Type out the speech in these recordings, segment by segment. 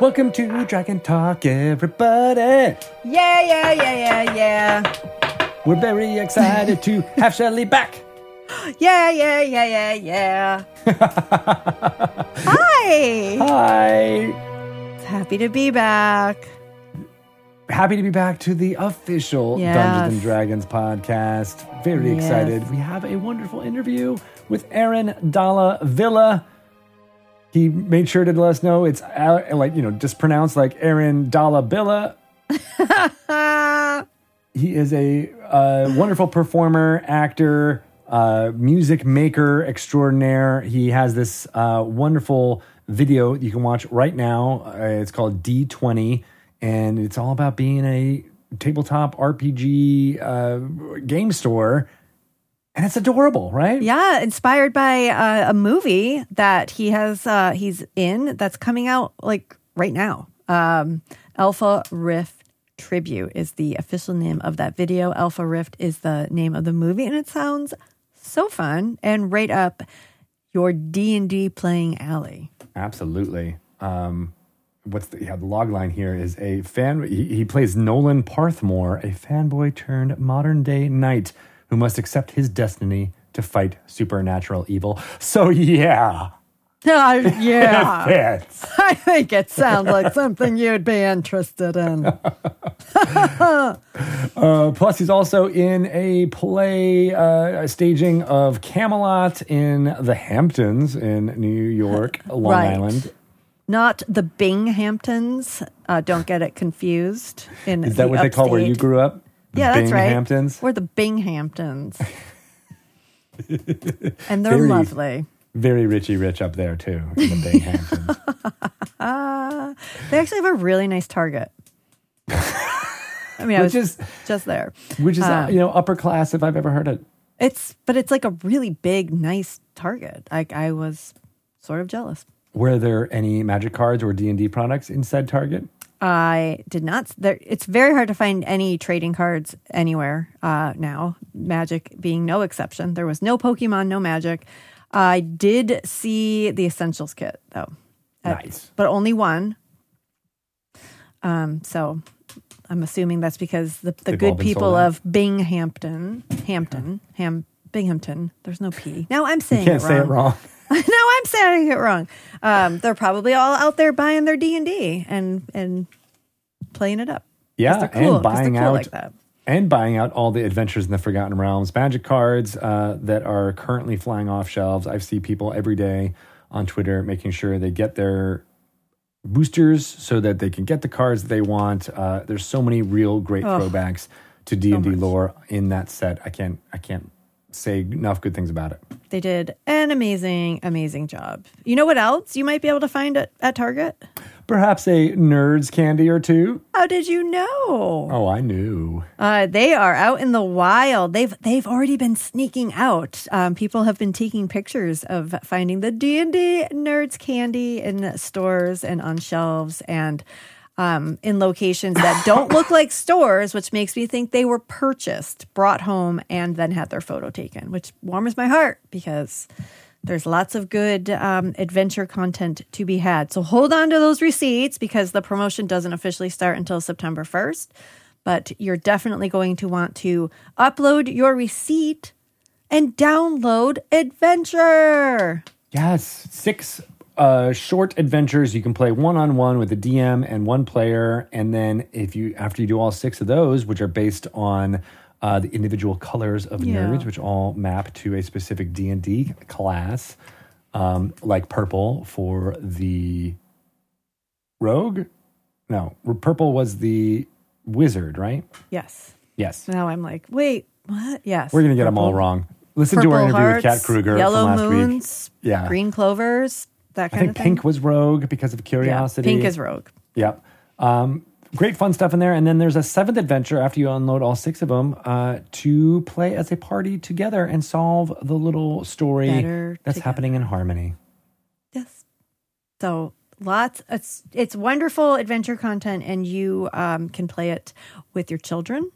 Welcome to Dragon Talk, everybody. Yeah. We're very excited to have Shelly back. Yeah. Hi. Happy to be back. Happy to be back to the official Dungeons and Dragons podcast. Very excited. We have a wonderful interview with Aaron Dalla Villa. He made sure to let us know it's just pronounced like Aaron Dalla Villa. He is a wonderful performer, actor, music maker extraordinaire. He has this wonderful video you can watch right now. It's called D20. And it's all about being a tabletop RPG game store. And it's adorable, right? Yeah, inspired by a movie that he's in that's coming out like right now. Alpha Rift Tribute is the official name of that video. Alpha Rift is the name of the movie. And it sounds so fun and right up your D&D playing alley. Absolutely. The log line here is a fan. He plays Nolan Parthmore, a fanboy turned modern day knight who must accept his destiny to fight supernatural evil. So yeah. Yeah. I think it sounds like something you'd be interested in. Plus, he's also in a play, a staging of Camelot in the Hamptons in New York, Long Island. Not the Binghamtons. Don't get it confused. Is that what they call where you grew up? Yeah, that's right. Binghamtons? We're the Binghamtons. And they're very, lovely. Very Richie Rich up there, too, in the Binghamtons. They actually have a really nice Target. I mean, I was just there. Which is, upper class if I've ever heard it. But it's like a really big, nice Target. I was sort of jealous. Were there any magic cards or D&D products in said Target? I did not. It's very hard to find any trading cards anywhere now, magic being no exception. There was no Pokemon, no magic. I did see the Essentials kit, though. Nice. But only one. So I'm assuming that's because the good people of Binghamton, there's no P. Now I'm saying it wrong. You can't say it wrong. No, I'm saying it wrong. They're probably all out there buying their D&D and playing it up. Yeah, cool, and buying cool out like that. And buying out all the Adventures in the Forgotten Realms magic cards that are currently flying off shelves. I see people every day on Twitter making sure they get their boosters so that they can get the cards they want. There's so many real great throwbacks to D&D lore in that set. I can't say enough good things about it. They did an amazing, amazing job. You know what else you might be able to find at Target? Perhaps a Nerds candy or two. How did you know? Oh, I knew. They are out in the wild. They've already been sneaking out. People have been taking pictures of finding the D&D Nerds candy in stores and on shelves and in locations that don't look like stores, which makes me think they were purchased, brought home, and then had their photo taken, which warms my heart because there's lots of good adventure content to be had. So hold on to those receipts because the promotion doesn't officially start until September 1st, but you're definitely going to want to upload your receipt and download Adventure. Yes, 6 short adventures. You can play one-on-one with a DM and one player. And then after you do all 6 of those, which are based on the individual colors of nerds, which all map to a specific D&D class, like purple for the rogue. No, purple was the wizard, right? Yes. Now I'm like, wait, what? Yes. We're going to get them all wrong. Listen to our interview with Kat Krueger from last week. Yellow moons, green clovers. That kind of thing. Pink was rogue because of curiosity. Yeah, pink is rogue. Yep. Great fun stuff in there. And then there's a 7th adventure after you unload all 6 of them to play as a party together and solve the little story happening in Harmony. Yes. So it's wonderful adventure content, and you can play it with your children.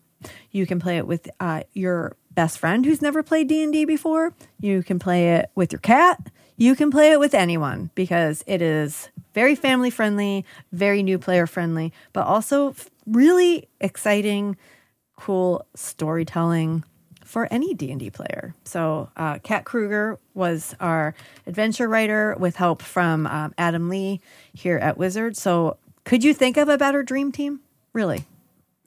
You can play it with your best friend who's never played D&D before. You can play it with your cat. You can play it with anyone because it is very family friendly, very new player friendly, but also really exciting, cool storytelling for any D&D player. So Kat Krueger was our adventure writer with help from Adam Lee here at Wizards. So could you think of a better dream team? Really?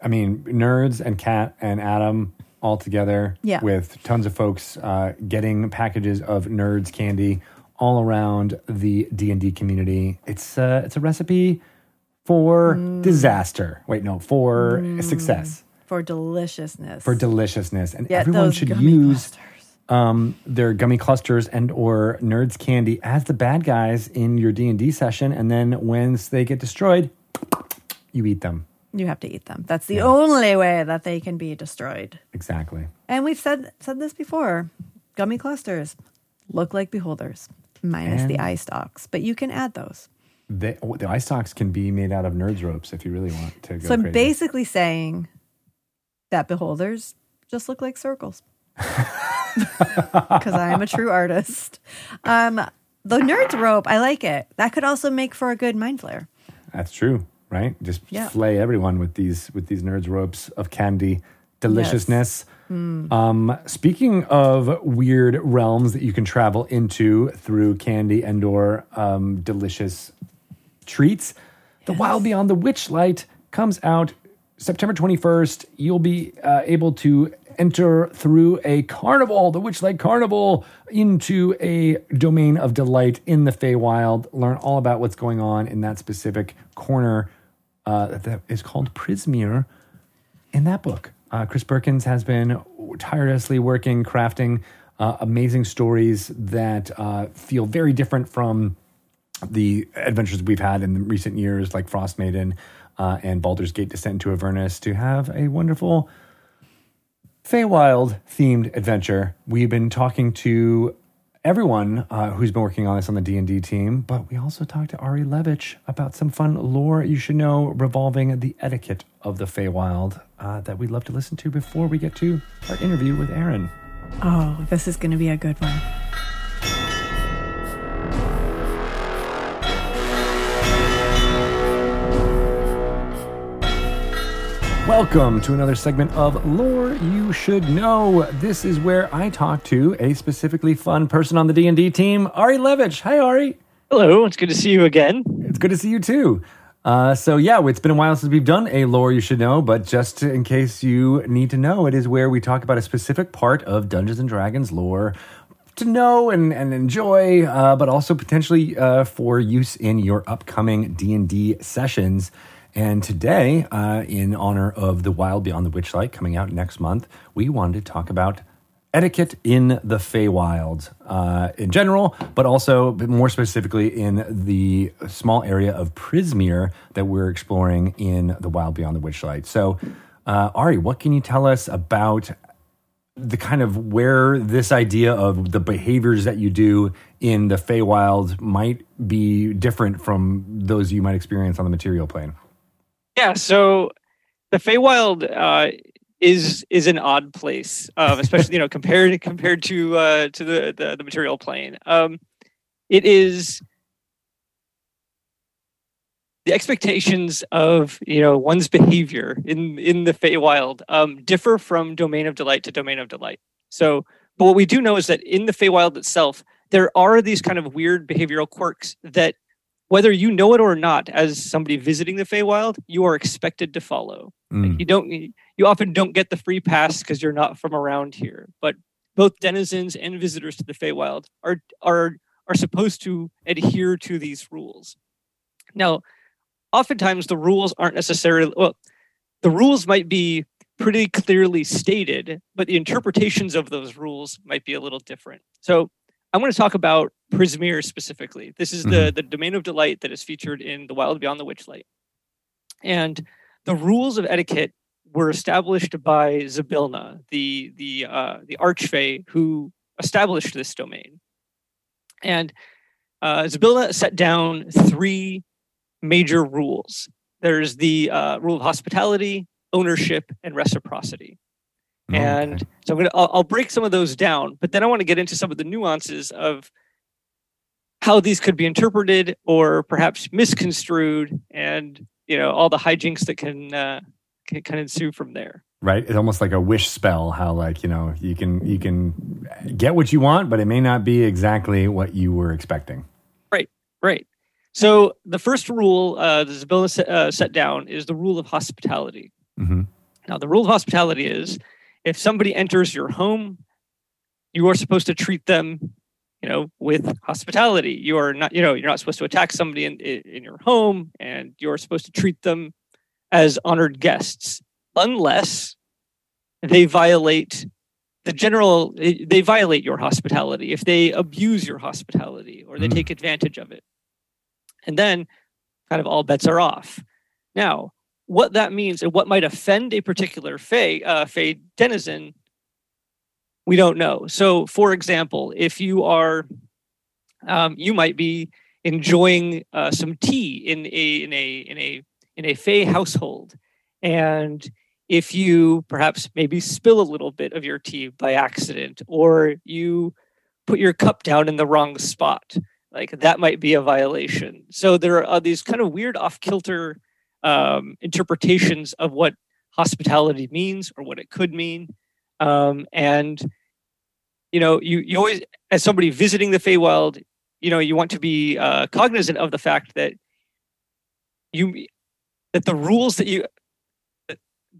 I mean, Nerds and Kat and Adam all together with tons of folks getting packages of Nerds candy all around the D&D community. It's a recipe for disaster. Wait, no, for success. For deliciousness. For deliciousness. And yet everyone should use their gummy clusters and or Nerds candy as the bad guys in your D&D session. And then once they get destroyed, you eat them. You have to eat them. That's the only way that they can be destroyed. Exactly. And we've said this before. Gummy clusters look like beholders, minus the eye stalks. But you can add those. The eye stalks can be made out of Nerds ropes if you really want to go crazy. So I'm basically saying that beholders just look like circles. Because I am a true artist. The Nerds rope, I like it. That could also make for a good mind flare. That's true. Right? Just flay everyone with these Nerds ropes of candy deliciousness. Yes. Speaking of weird realms that you can travel into through candy and or delicious treats, the Wild Beyond the Witchlight comes out September 21st. You'll be able to enter through a carnival, the Witchlight Carnival, into a Domain of Delight in the Feywild. Learn all about what's going on in that specific corner that is called Prismeer in that book. Chris Perkins has been tirelessly working, crafting amazing stories that feel very different from the adventures we've had in the recent years, like Frostmaiden and Baldur's Gate Descent to Avernus, to have a wonderful Feywild-themed adventure. We've been talking to everyone who's been working on this on the D&D team, but we also talked to Ari Levitch about some fun lore you should know revolving the etiquette of the Feywild that we'd love to listen to before we get to our interview with Aaron. Oh, this is going to be a good one. Welcome to another segment of Lore You Should Know. This is where I talk to a specifically fun person on the D&D team, Ari Levitch. Hi, Ari. Hello. It's good to see you again. It's good to see you, too. It's been a while since we've done a Lore You Should Know, but just in case you need to know, it is where we talk about a specific part of Dungeons & Dragons lore to know and enjoy, but also potentially for use in your upcoming D&D sessions. And today, in honor of The Wild Beyond the Witchlight coming out next month, we wanted to talk about etiquette in the Feywild in general, but also more specifically in the small area of Prismeer that we're exploring in The Wild Beyond the Witchlight. So, Ari, what can you tell us about the kind of where this idea of the behaviors that you do in the Feywild might be different from those you might experience on the material plane? Yeah, so the Feywild is an odd place, especially compared to to the material plane. It is the expectations of one's behavior in the Feywild differ from Domain of Delight to Domain of Delight. So, but what we do know is that in the Feywild itself, there are these kind of weird behavioral quirks that, whether you know it or not, as somebody visiting the Feywild, you are expected to follow. Like you often don't get the free pass because you're not from around here. But both denizens and visitors to the Feywild are supposed to adhere to these rules. Now, oftentimes the rules aren't necessarily the rules might be pretty clearly stated, but the interpretations of those rules might be a little different. So I want to talk about Prismeer specifically. This is the Domain of Delight that is featured in The Wild Beyond the Witchlight. And the rules of etiquette were established by Zybilna, the Archfey who established this domain. And Zybilna set down three major rules. There's the rule of hospitality, ownership, and reciprocity. Okay. And so I'll break some of those down, but then I want to get into some of the nuances of how these could be interpreted or perhaps misconstrued, and you know, all the hijinks that can ensue from there. Right, it's almost like a wish spell. How, like, you know, you can get what you want, but it may not be exactly what you were expecting. Right. So the first rule the Zybilna set down is the rule of hospitality. Mm-hmm. Now, the rule of hospitality is if somebody enters your home, you are supposed to treat them, you know, with hospitality. You are not, you know, you're not supposed to attack somebody in your home, and you are supposed to treat them as honored guests. Unless they violate your hospitality, if they abuse your hospitality or they take advantage of it. And then kind of all bets are off. Now, what that means and what might offend a particular Fey denizen, we don't know. So, for example, if you are, you might be enjoying some tea in a Fey household. And if you perhaps maybe spill a little bit of your tea by accident, or you put your cup down in the wrong spot, like that might be a violation. So there are these kind of weird off-kilter interpretations of what hospitality means or what it could mean. And, you know, you always, as somebody visiting the Feywild, you know, you want to be cognizant of the fact that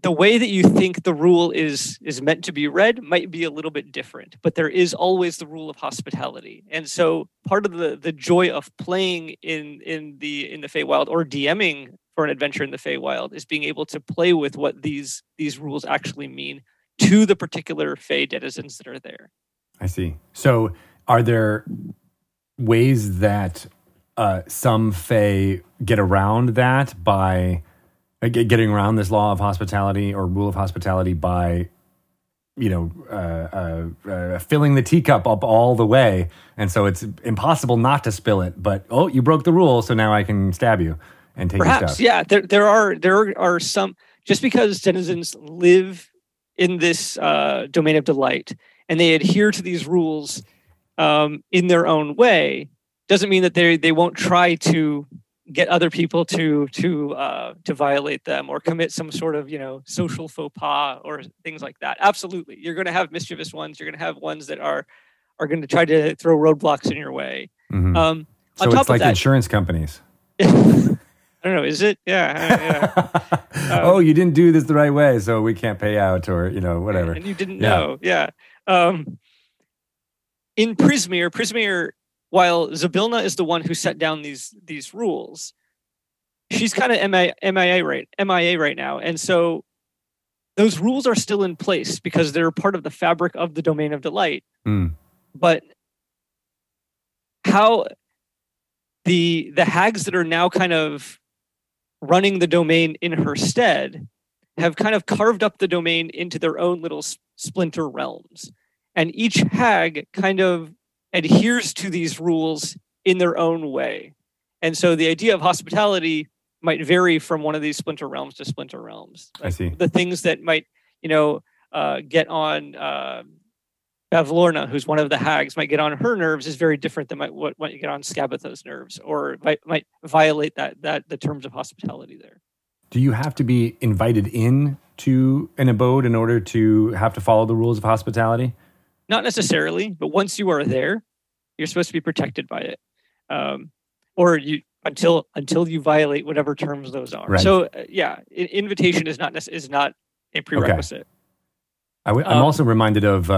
the way that you think the rule is meant to be read might be a little bit different, but there is always the rule of hospitality. And so part of the joy of playing in the Feywild or DMing for an adventure in the Feywild is being able to play with what these rules actually mean to the particular Fey denizens that are there. I see. So are there ways that some Fey get around that by... getting around this law of hospitality or rule of hospitality by, you know, filling the teacup up all the way. And so it's impossible not to spill it, but, oh, you broke the rule, so now I can stab you and take your stuff. Yeah, there are some, just because denizens live in this domain of delight and they adhere to these rules in their own way, doesn't mean that they won't try to get other people to violate them or commit some sort of, you know, social faux pas or things like that. Absolutely. You're going to have mischievous ones. You're going to have ones that are going to try to throw roadblocks in your way. Mm-hmm. So on top it's like of that, insurance companies. I don't know. Is it? Yeah. Oh, you didn't do this the right way, so we can't pay out, or, you know, whatever. And you didn't know. Yeah. In Prismeer, while Zybilna is the one who set down these rules, she's kind of MIA right now. And so those rules are still in place because they're part of the fabric of the Domain of Delight. Mm. But how the hags that are now kind of running the domain in her stead have kind of carved up the domain into their own little splinter realms. And each hag kind of adheres to these rules in their own way. And so the idea of hospitality might vary from one of these splinter realms to splinter realms. Like, I see. The things that might, you know, get on Bavlorna, who's one of the hags, might get on her nerves is very different than what you get on Scabatha's nerves, or might violate that the terms of hospitality there. Do you have to be invited in to an abode in order to have to follow the rules of hospitality? Not necessarily, but once you are there, you're supposed to be protected by it, or you until you violate whatever terms those are. Right. So, invitation is not a prerequisite. Okay. I'm also reminded of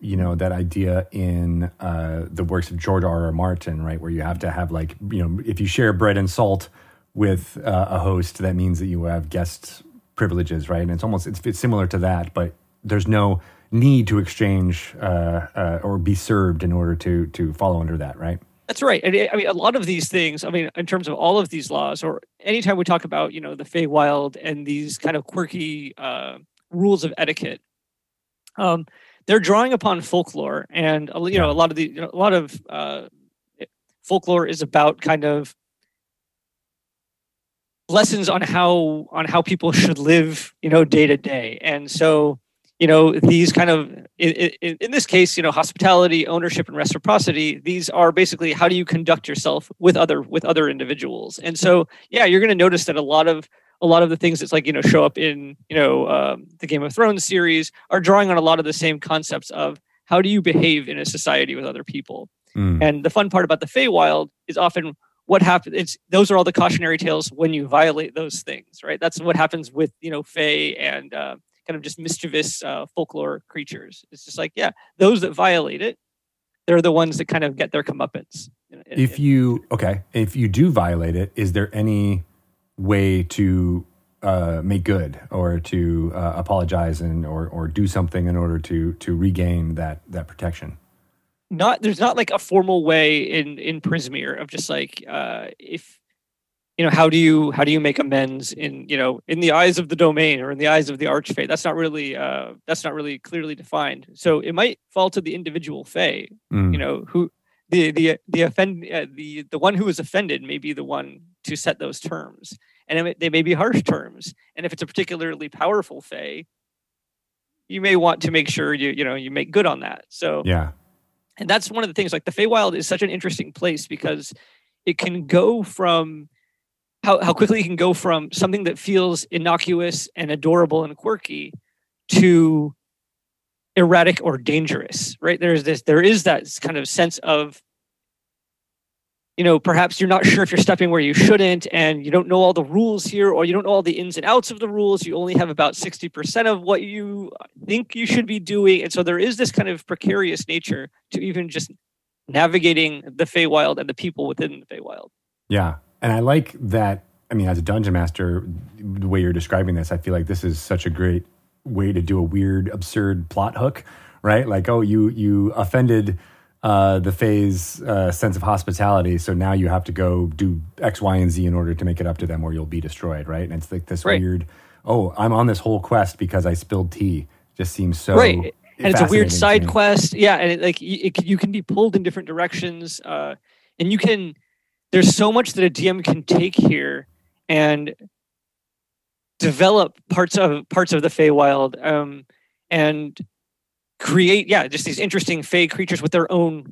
you know, that idea in the works of George R.R. Martin, right, where you have to have, like, you know, if you share bread and salt with a host, that means that you have guest privileges, right? And it's almost it's similar to that, but there's no need to exchange or be served in order to follow under that, right? That's right. And, I mean, a lot of these things, I mean, in terms of all of these laws, or anytime we talk about, you know, the Feywild and these kind of quirky rules of etiquette, they're drawing upon folklore, and you know, a lot of folklore is about kind of lessons on how people should live, you know, day to day, and so. you know, these kind of, in this case, you know, hospitality, ownership, and reciprocity, these are basically how do you conduct yourself with other individuals. And so, yeah, you're going to notice that a lot of the things that's like, you know, show up in, you know, the Game of Thrones series are drawing on a lot of the same concepts of how do you behave in a society with other people. Mm. And the fun part about the Feywild is often what happens. Those are all the cautionary tales when you violate those things, right? That's what happens with, you know, Fey and kind of just mischievous folklore creatures. It's just like, yeah, those that violate it, they're the ones that kind of get their comeuppance. If you do violate it, is there any way to make good or to apologize and or do something in order to regain that protection? There's not like a formal way in Prismeer of just like if you know how do you make amends in, you know, in the eyes of the domain or in the eyes of the archfey. That's not really clearly defined. So it might fall to the individual fey, you know, who the one who is offended may be the one to set those terms, and they may be harsh terms. And if it's a particularly powerful fey, you may want to make sure you make good on that. So yeah. And that's one of the things, like the Feywild is such an interesting place because it can go from how quickly it can go from something that feels innocuous and adorable and quirky to erratic or dangerous, right? There is that kind of sense of, you know, perhaps you're not sure if you're stepping where you shouldn't and you don't know all the rules here, or you don't know all the ins and outs of the rules. You only have about 60% of what you think you should be doing. And so there is this kind of precarious nature to even just navigating the Feywild and the people within the Feywild. Yeah. And I like that. I mean, as a dungeon master, the way you're describing this, I feel like this is such a great way to do a weird, absurd plot hook, right? Like, oh, you offended the Fey's sense of hospitality, so now you have to go do X, Y, and Z in order to make it up to them, or you'll be destroyed, right? And it's like this weird, oh, I'm on this whole quest because I spilled tea. Just seems so right, and it's a weird side quest, yeah. And you can be pulled in different directions, and you can. There's so much that a DM can take here and develop parts of the Feywild, and create, yeah, just these interesting fey creatures with their own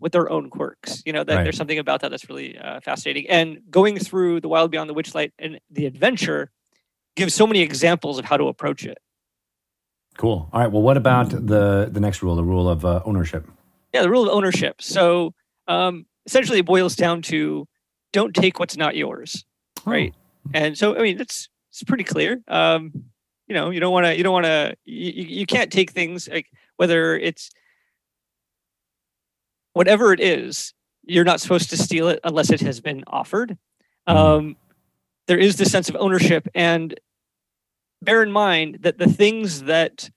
quirks. You know, that right. There's something about that that's really fascinating. And going through the Wild Beyond the Witchlight and the adventure gives so many examples of how to approach it. Cool. All right. Well, what about the next rule, the rule of ownership? Yeah, the rule of ownership. So essentially, it boils down to don't take what's not yours, right? Oh. And so, I mean, it's pretty clear. You know, you can't take things like. Whether it's whatever it is, you're not supposed to steal it unless it has been offered. There is this sense of ownership, and bear in mind that the things that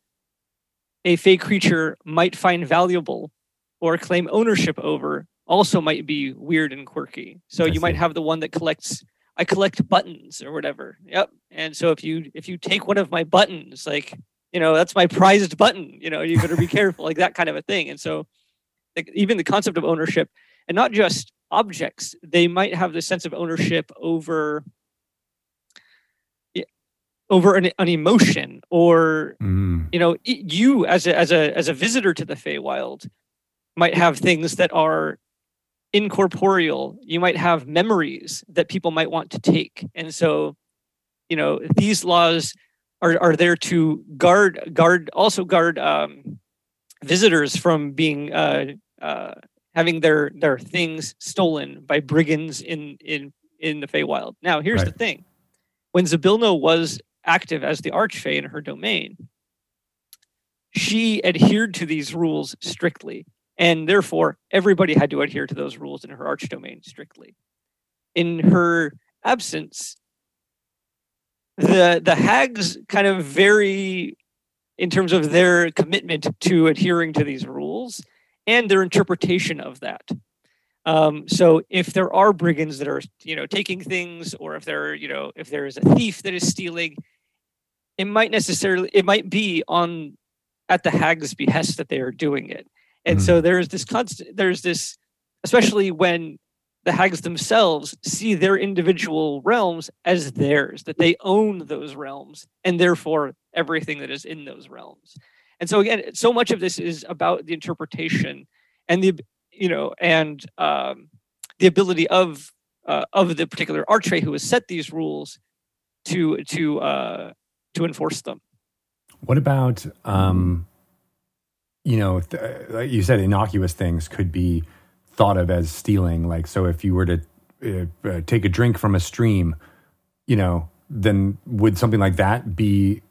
a fey creature might find valuable or claim ownership over also might be weird and quirky. So you might have the one that I collect buttons or whatever. Yep. And so if you take one of my buttons, like, you know, that's my prized button, you know, you better be careful, like that kind of a thing. And so like, even the concept of ownership, and not just objects, they might have this sense of ownership over an emotion or, you know, you as a visitor to the Feywild might have things that are incorporeal. You might have memories that people might want to take. And so, you know, these laws are there to guard visitors from being having their things stolen by brigands in the Feywild. Now, here's the thing: when Zybilna was active as the Archfey in her domain, she adhered to these rules strictly, and therefore everybody had to adhere to those rules in her Archdomain strictly. In her absence, The hags kind of vary in terms of their commitment to adhering to these rules and their interpretation of that. So if there are brigands that are, you know, taking things, or if there is a thief that is stealing, it might be at the hag's behest that they are doing it. And so there's this, especially when the hags themselves see their individual realms as theirs, that they own those realms, and therefore everything that is in those realms. And so again, so much of this is about the interpretation and the, you know, and the ability of the particular archfey who has set these rules to enforce them. What about, you know, like you said, innocuous things could be thought of as stealing. Like, so if you were to take a drink from a stream, you know, then would something like that be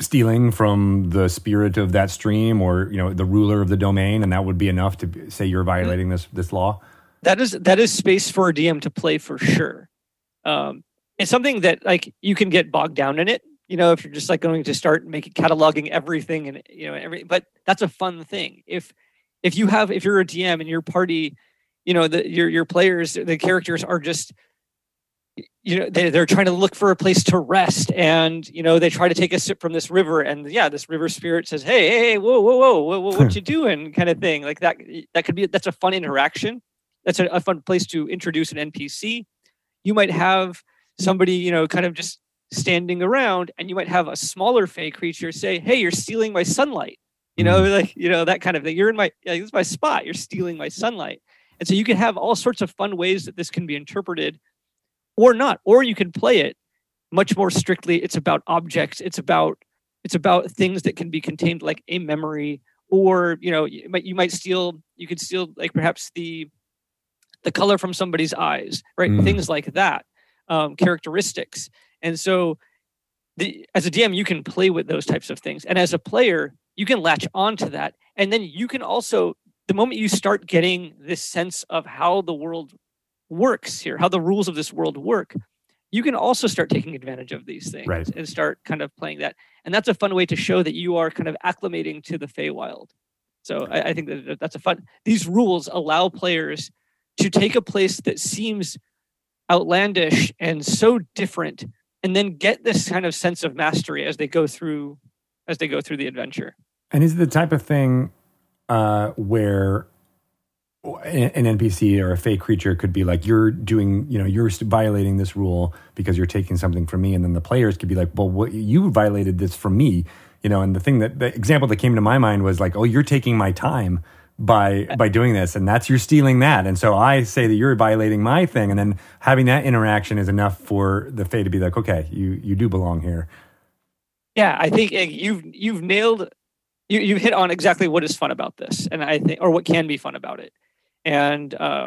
stealing from the spirit of that stream, or, you know, the ruler of the domain, and that would be enough to say you're violating this law? That is space for a DM to play, for sure. It's something that, like, you can get bogged down in it, you know, if you're just like going to start cataloging everything and, you know, but that's a fun thing. If you're a DM and your party, you know, your players, the characters are just, you know, they're trying to look for a place to rest, and, you know, they try to take a sip from this river, and yeah, this river spirit says, hey, whoa, what you doing, kind of thing. Like that could be, that's a fun interaction. That's a fun place to introduce an NPC. You might have somebody, you know, kind of just standing around, and you might have a smaller fey creature say, hey, you're stealing my sunlight. You know, like, you know, that kind of thing. You're in my, like, this is my spot. You're stealing my sunlight. And so you can have all sorts of fun ways that this can be interpreted or not, or you can play it much more strictly. It's about objects. It's about things that can be contained, like a memory, or, you know, you could steal like perhaps the color from somebody's eyes, right? Things like that, characteristics. And so as a DM, you can play with those types of things. And as a player, you can latch onto that. And then you can also, the moment you start getting this sense of how the world works here, how the rules of this world work, you can also start taking advantage of these things, right, and start kind of playing that. And that's a fun way to show that you are kind of acclimating to the Feywild. So I think that's a fun, these rules allow players to take a place that seems outlandish and so different, and then get this kind of sense of mastery as they go through the adventure. And is it the type of thing where an NPC or a fey creature could be like, you're doing, you know, you're violating this rule because you're taking something from me, and then the players could be like, well, what, you violated this from me, you know? And the example that came to my mind was like, oh, you're taking my time by doing this, and that's, you're stealing that, and so I say that you're violating my thing, and then having that interaction is enough for the fey to be like, okay, you do belong here. Yeah, I think you've nailed, you've hit on exactly what is fun about this, and I think, or what can be fun about it. And I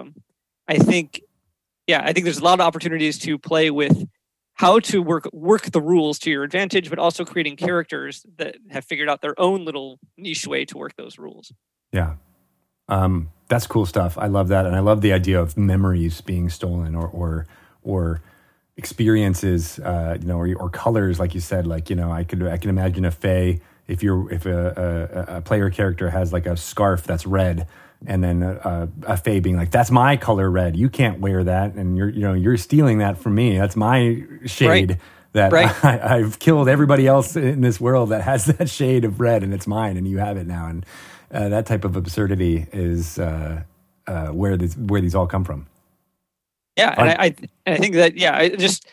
think there's a lot of opportunities to play with how to work the rules to your advantage, but also creating characters that have figured out their own little niche way to work those rules. Yeah, that's cool stuff. I love that, and I love the idea of memories being stolen, or experiences, you know, or colors, like you said. Like, you know, I can imagine a fey, if a player character has like a scarf that's red, and then a fey being like, that's my color red, you can't wear that, and you're stealing that from me, that's my shade, right? That right. I've killed everybody else in this world that has that shade of red, and it's mine, and you have it now. And that type of absurdity is where these all come from. Yeah, and I think that, yeah, just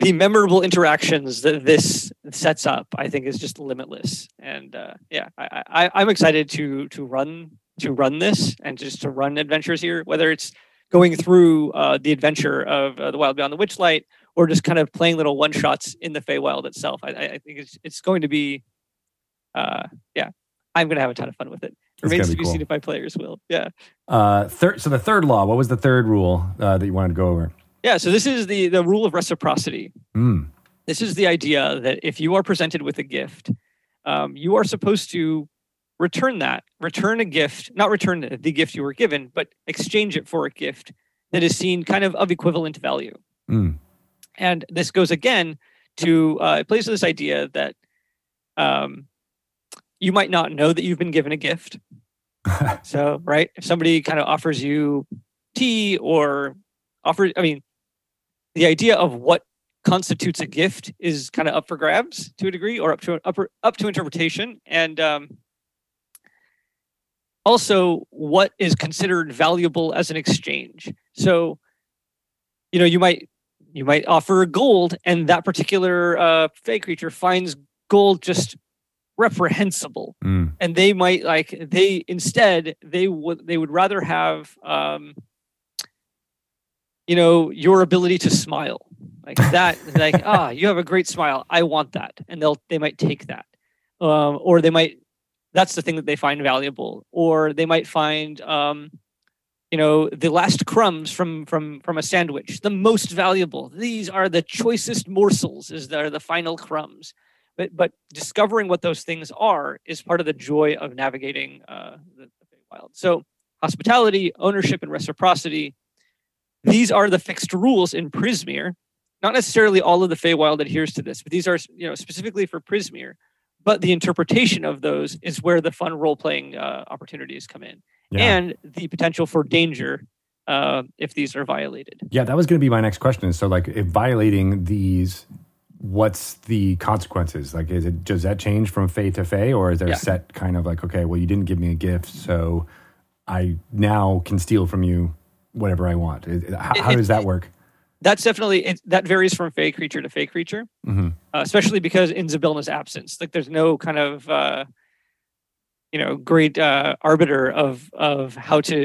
the memorable interactions that this sets up, I think, is just limitless. And I'm excited to run this, and just to run adventures here, whether it's going through the adventure of the Wild Beyond the Witchlight, or just kind of playing little one-shots in the Feywild itself. I think it's going to be, I'm going to have a ton of fun with it. Remains to be seen if my players will. Yeah. So the third law, what was the third rule that you wanted to go over? Yeah. So this is the rule of reciprocity. This is the idea that if you are presented with a gift, you are supposed to return that. Return a gift, not return the gift you were given, but exchange it for a gift that is seen kind of equivalent value. And this goes again to it plays with this idea that you might not know that you've been given a gift. So, right, if somebody kind of offers you tea or the idea of what constitutes a gift is kind of up for grabs to a degree, or up to interpretation. And also what is considered valuable as an exchange. So, you know, you might offer gold, and that particular fey creature finds gold just reprehensible, and they might instead they would rather have your ability to smile like that. You have a great smile. I want that, and they might take that, or they might. That's the thing that they find valuable, or they might find the last crumbs from a sandwich, the most valuable. These are the choicest morsels. Are the final crumbs. But discovering what those things are is part of the joy of navigating the Feywild. So hospitality, ownership, and reciprocity, these are the fixed rules in Prismeer. Not necessarily all of the Feywild adheres to this, but these are specifically for Prismeer. But the interpretation of those is where the fun role-playing opportunities come in. Yeah. And the potential for danger if these are violated. Yeah, that was going to be my next question. So if violating these... what's the consequences? Does that change from fey to fey, or is there a set kind of okay, well, you didn't give me a gift, so I now can steal from you whatever I want. How does that work? That's definitely, that varies from fey creature to fey creature, especially because in Zybilna's absence, there's no kind of, great arbiter of how to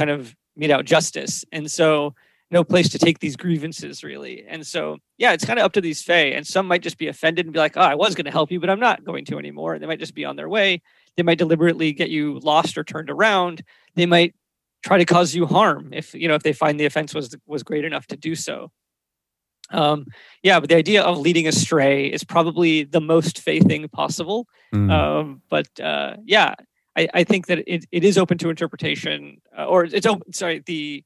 kind of mete out justice. And so no place to take these grievances, really. And so, it's kind of up to these Fae. And some might just be offended and be like, oh, I was going to help you, but I'm not going to anymore. And they might just be on their way. They might deliberately get you lost or turned around. They might try to cause you harm if they find the offense was great enough to do so. But the idea of leading astray is probably the most Fae thing possible. I think that it is open to interpretation, or it's open, sorry, the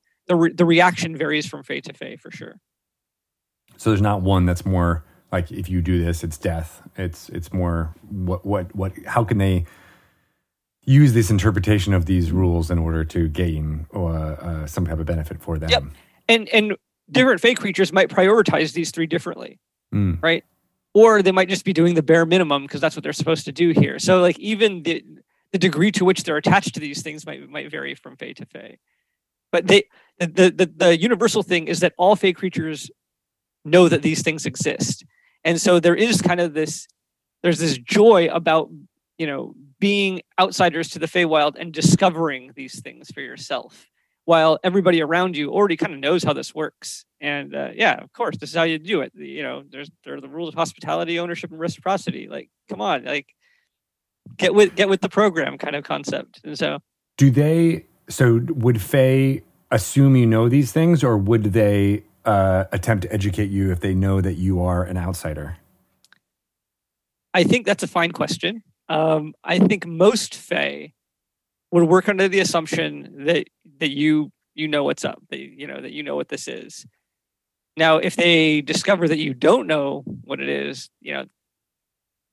reaction varies from fey to fey for sure. So there's not one that's more like, if you do this, it's death. It's more what how can they use this interpretation of these rules in order to gain some type of benefit for them? Yep. And different fey creatures might prioritize these three differently, right? Or they might just be doing the bare minimum because that's what they're supposed to do here. So even the degree to which they're attached to these things might vary from fey to fey. But the universal thing is that all fey creatures know that these things exist. And so there is kind of this joy about, being outsiders to the Feywild and discovering these things for yourself, while everybody around you already kind of knows how this works. And of course, this is how you do it. There are the rules of hospitality, ownership, and reciprocity. Come on, get with the program kind of concept. And so So would Fae assume you know these things, or would they attempt to educate you if they know that you are an outsider? I think that's a fine question. I think most Fae would work under the assumption that you know what's up, that you know what this is. Now, if they discover that you don't know what it is,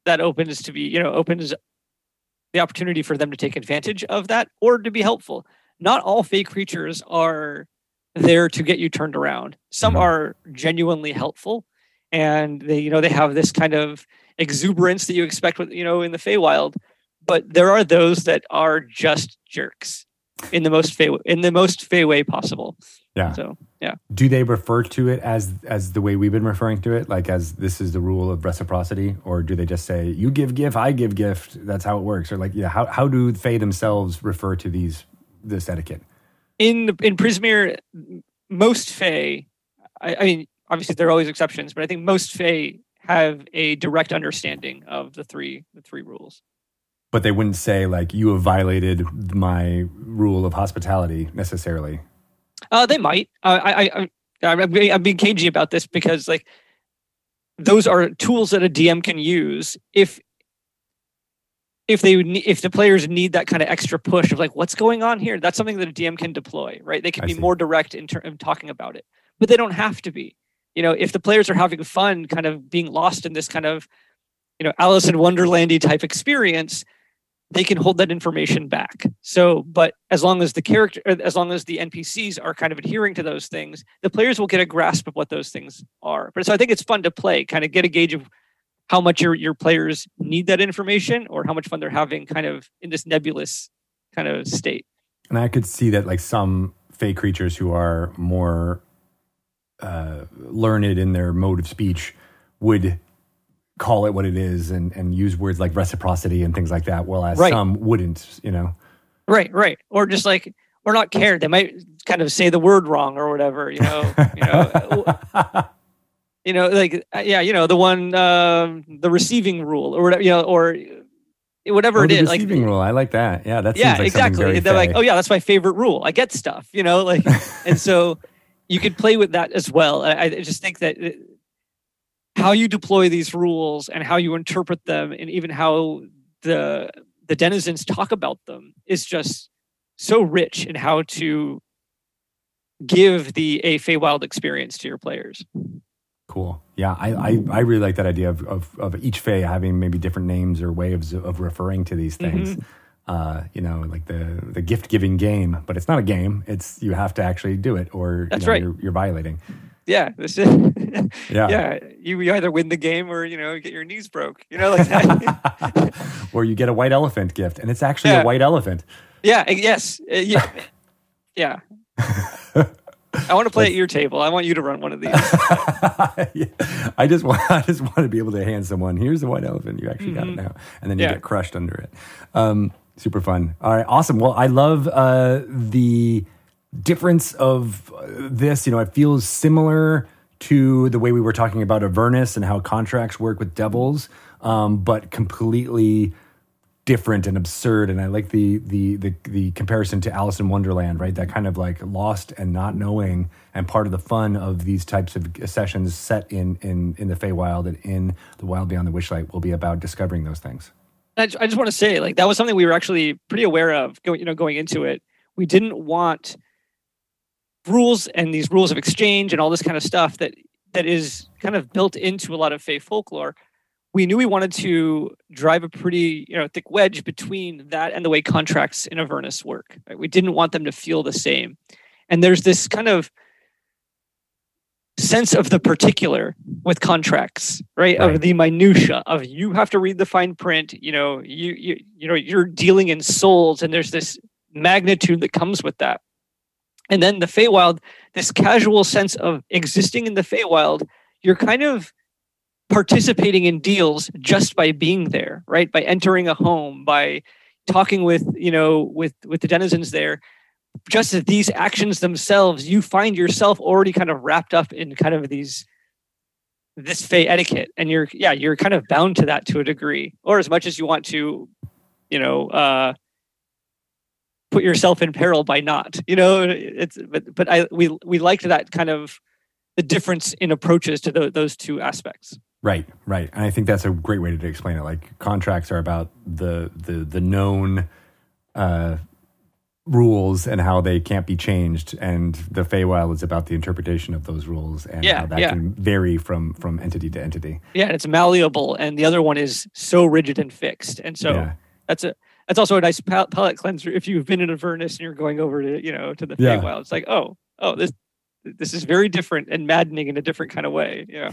that opens the opportunity for them to take advantage of that or to be helpful. Not all Fae creatures are there to get you turned around. Some are genuinely helpful, and they have this kind of exuberance that you expect with, in the Feywild. But there are those that are just jerks in the most Fey way possible. Yeah. So yeah. Do they refer to it as the way we've been referring to it, as this is the rule of reciprocity, or do they just say you give gift, I give gift? That's how it works. Or how do Fae themselves refer to this etiquette? In Prismeer, most Fae, I mean, obviously there are always exceptions, but I think most Fae have a direct understanding of the three rules. But they wouldn't say, you have violated my rule of hospitality, necessarily. They might. I'm being cagey about this because, those are tools that a DM can use if the players need that kind of extra push of, what's going on here? That's something that a DM can deploy, right? They can be more direct in talking about it. But they don't have to be. If the players are having fun kind of being lost in this kind of, Alice in Wonderlandy type experience, they can hold that information back. So, but as long as the NPCs are kind of adhering to those things, the players will get a grasp of what those things are. But so I think it's fun to play, kind of get a gauge of how much your players need that information or how much fun they're having kind of in this nebulous kind of state. And I could see that some Fae creatures who are more learned in their mode of speech would call it what it is and use words like reciprocity and things like that, whereas some wouldn't, you know. Right. Or just like, or not care. They might kind of say the word wrong or whatever, you know. You know, like, yeah, you know, the one, the receiving rule or whatever, you know, or whatever it is. Receiving rule, I like that. Yeah, that seems like something very They're like, oh yeah, that's my favorite rule. I get stuff, you know, like, and so you could play with that as well. I just think that how you deploy these rules and how you interpret them and even how the denizens talk about them is just so rich in how to give a Feywild experience to your players. Cool. Yeah, I really like that idea of each Fey having maybe different names or ways of referring to these things. Mm-hmm. You know, like the gift giving game, but it's not a game. It's you have to actually do it, or that's you're violating. Yeah, this is You either win the game or you know get your knees broke. You know, like that. Or you get a white elephant gift, and it's actually a white elephant. Yeah. Yes. Yeah. Yeah. I want to play at your table. I want you to run one of these. I just want to be able to hand someone, here's the white elephant. You actually got it now. And then you get crushed under it. Super fun. All right. Awesome. Well, I love the difference of this. You know, it feels similar to the way we were talking about Avernus and how contracts work with devils, but completely different and absurd, and I like the comparison to Alice in Wonderland, right? That kind of like lost and not knowing, and part of the fun of these types of sessions set in the Feywild and in the Wild Beyond the Witchlight will be about discovering those things. I just want to say, like that was something we were actually pretty aware of, going into it. We didn't want rules and these rules of exchange and all this kind of stuff that is kind of built into a lot of Fey folklore. We knew we wanted to drive a pretty, thick wedge between that and the way contracts in Avernus work. Right? We didn't want them to feel the same. And there's this kind of sense of the particular with contracts, right? Of the minutia of you have to read the fine print. You're dealing in souls, and there's this magnitude that comes with that. And then the Feywild, this casual sense of existing in the Feywild, you're kind of participating in deals just by being there, right? By entering a home, by talking with the denizens there. Just as these actions themselves, you find yourself already kind of wrapped up in kind of this Fey etiquette, and you're kind of bound to that to a degree, or as much as you want to, put yourself in peril by not, It's but we liked that kind of the difference in approaches to those two aspects. Right. And I think that's a great way to explain it. Like contracts are about the known rules and how they can't be changed. And the Feywild is about the interpretation of those rules and how that can vary from entity to entity. Yeah, and it's malleable. And the other one is so rigid and fixed. And so that's also a nice palate cleanser. If you've been in Avernus and you're going over to, to the Feywild, it's like, oh, this is very different and maddening in a different kind of way. Yeah.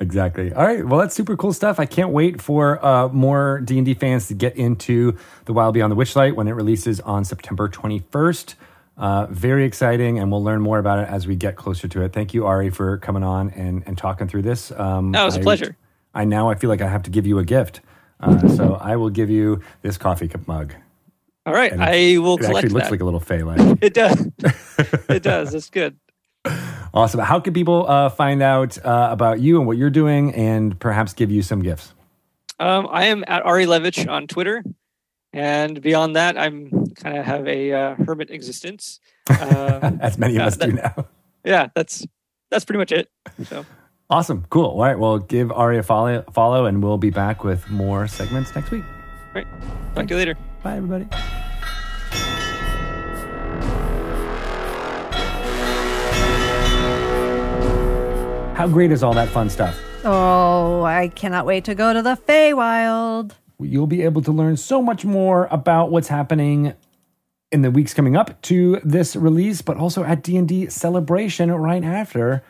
Exactly. All right. Well, that's super cool stuff. I can't wait for more D&D fans to get into The Wild Beyond the Witchlight when it releases on September 21st. Very exciting, and we'll learn more about it as we get closer to it. Thank you, Ari, for coming on and talking through this. It was a pleasure. I feel like I have to give you a gift. So I will give you this coffee cup mug. All right, I will collect that. It actually looks like a little Feywild. It does. It does. It's good. Awesome. How can people find out about you and what you're doing and perhaps give you some gifts? I am at Ari Levitch on Twitter. And beyond that, I'm kind of have a hermit existence. As many of us do now. Yeah, that's pretty much it. So awesome. Cool. All right, well, give Ari a follow, and we'll be back with more segments next week. Great. Talk to you later. Bye, everybody. How great is all that fun stuff? Oh, I cannot wait to go to the Feywild. You'll be able to learn so much more about what's happening in the weeks coming up to this release, but also at D&D Celebration right after,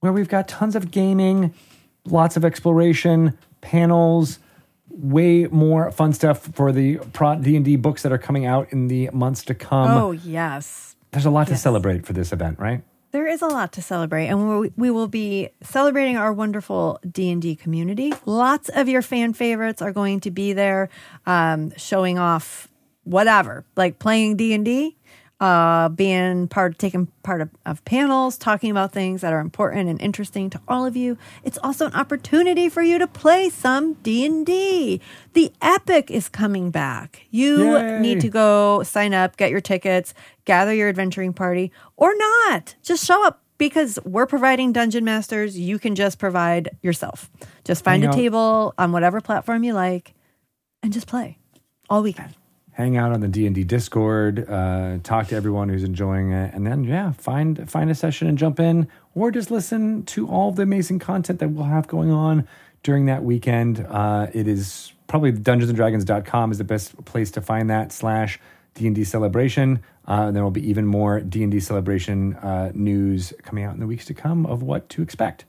where we've got tons of gaming, lots of exploration, panels, way more fun stuff for the D&D books that are coming out in the months to come. Oh, yes. There's a lot to celebrate for this event, right? There is a lot to celebrate, and we will be celebrating our wonderful D&D community. Lots of your fan favorites are going to be there, showing off whatever, like playing D&D, taking part of panels, talking about things that are important and interesting to all of you. It's also an opportunity for you to play some D&D. The Epic is coming back. You need to go sign up, get your tickets, gather your adventuring party, or not. Just show up, because we're providing dungeon masters. You can just provide yourself. Just find a table on whatever platform you like and just play all weekend. Hang out on the D&D Discord, talk to everyone who's enjoying it, and then, find a session and jump in, or just listen to all the amazing content that we'll have going on during that weekend. It is probably DungeonsandDragons.com is the best place to find that / D&D Celebration. And there will be even more D&D Celebration news coming out in the weeks to come of what to expect.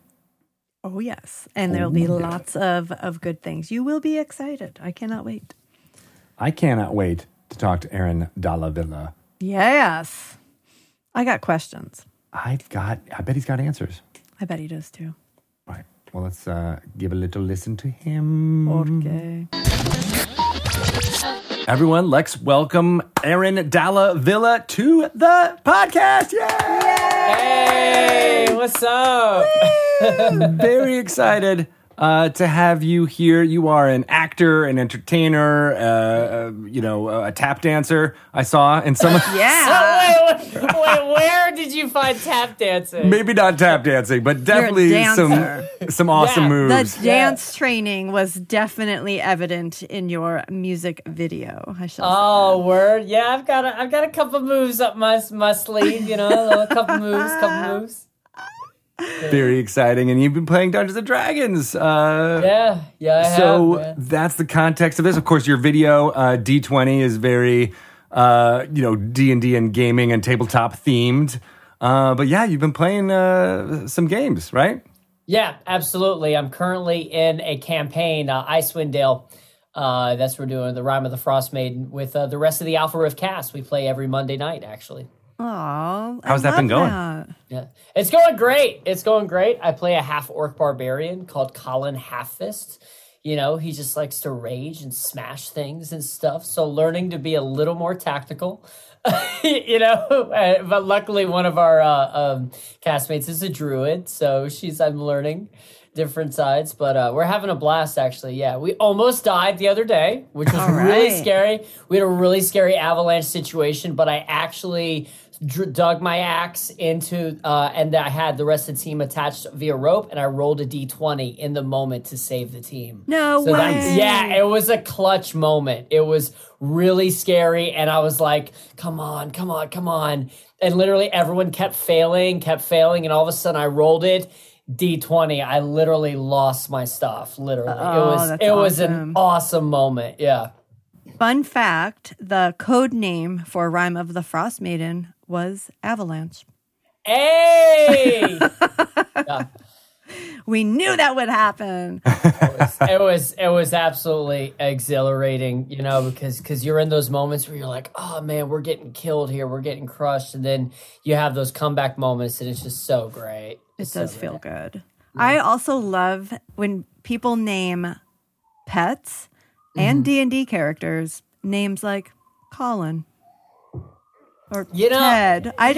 Oh, yes. And there will be lots of good things. You will be excited. I cannot wait. I cannot wait to talk to Aaron Dalla Villa. Yes. I got questions. I bet he's got answers. I bet he does too. All right. Well, let's give a little listen to him. Okay. Everyone, let's welcome Aaron Dalla Villa to the podcast. Yay! Hey, what's up? Very excited to have you here. You are an actor, an entertainer, a tap dancer. I saw in some. Yeah. So, wait, where did you find tap dancing? Maybe not tap dancing, but definitely some awesome moves. The dance training was definitely evident in your music video. I shall. Oh, say that. Word! Yeah, I've got a couple moves up my sleeve. You know, a couple moves. Very exciting, and you've been playing Dungeons and Dragons. I have. That's the context of this. Of course, your video D20 is very, D&D and gaming and tabletop themed. But yeah, you've been playing some games, right? Yeah, absolutely. I'm currently in a campaign, Icewind Dale. That's what we're doing, the Rime of the Frostmaiden with the rest of the Alpha Rift cast. We play every Monday night, actually. Oh, how's that been going? Yeah, it's going great. I play a half orc barbarian called Colin Halffist. You know, he just likes to rage and smash things and stuff. So learning to be a little more tactical, But luckily, one of our castmates is a druid, so I'm learning different sides, but we're having a blast, actually. Yeah, we almost died the other day, which was really scary. We had a really scary avalanche situation, but I actually dug my axe into, and I had the rest of the team attached via rope, and I rolled a D20 in the moment to save the team. No way! It was a clutch moment. It was really scary, and I was like, come on. And literally everyone kept failing, and all of a sudden I rolled it. D20, I literally lost my stuff. Literally, it was an awesome moment. Yeah. Fun fact: the code name for Rime of the Frostmaiden was Avalanche. Hey. Yeah. We knew that would happen. It was absolutely exhilarating, because you're in those moments where you're like, oh man, we're getting killed here, we're getting crushed, and then you have those comeback moments, and it's just so great. It does feel good. Yeah. I also love when people name pets and D&D characters names like Colin or Ted. I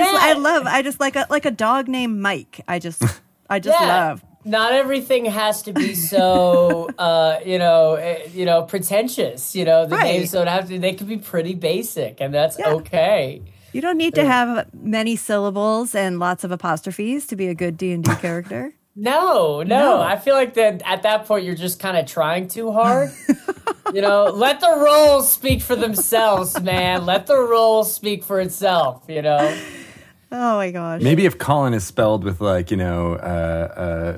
just like a dog named Mike. I just love. Not everything has to be so, pretentious. Names don't have to. They can be pretty basic, and that's okay. You don't need to have many syllables and lots of apostrophes to be a good D&D character. No. I feel like that at that point you're just kind of trying too hard. Let the roles speak for themselves, man. Let the role speak for itself. Oh, my gosh. Maybe if Colin is spelled with, some... A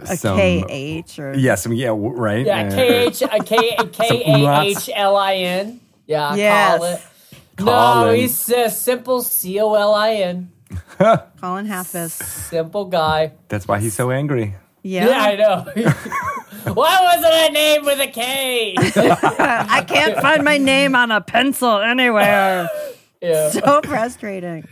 KH or... Yeah, right? Yeah, KHLIN. Yeah, yes. Colin. No, he's simple COLIN. Colin Halffist. Simple guy. That's why he's so angry. Yeah. Yeah, I know. Why wasn't I named with a K? I can't find my name on a pencil anywhere. Yeah. So frustrating.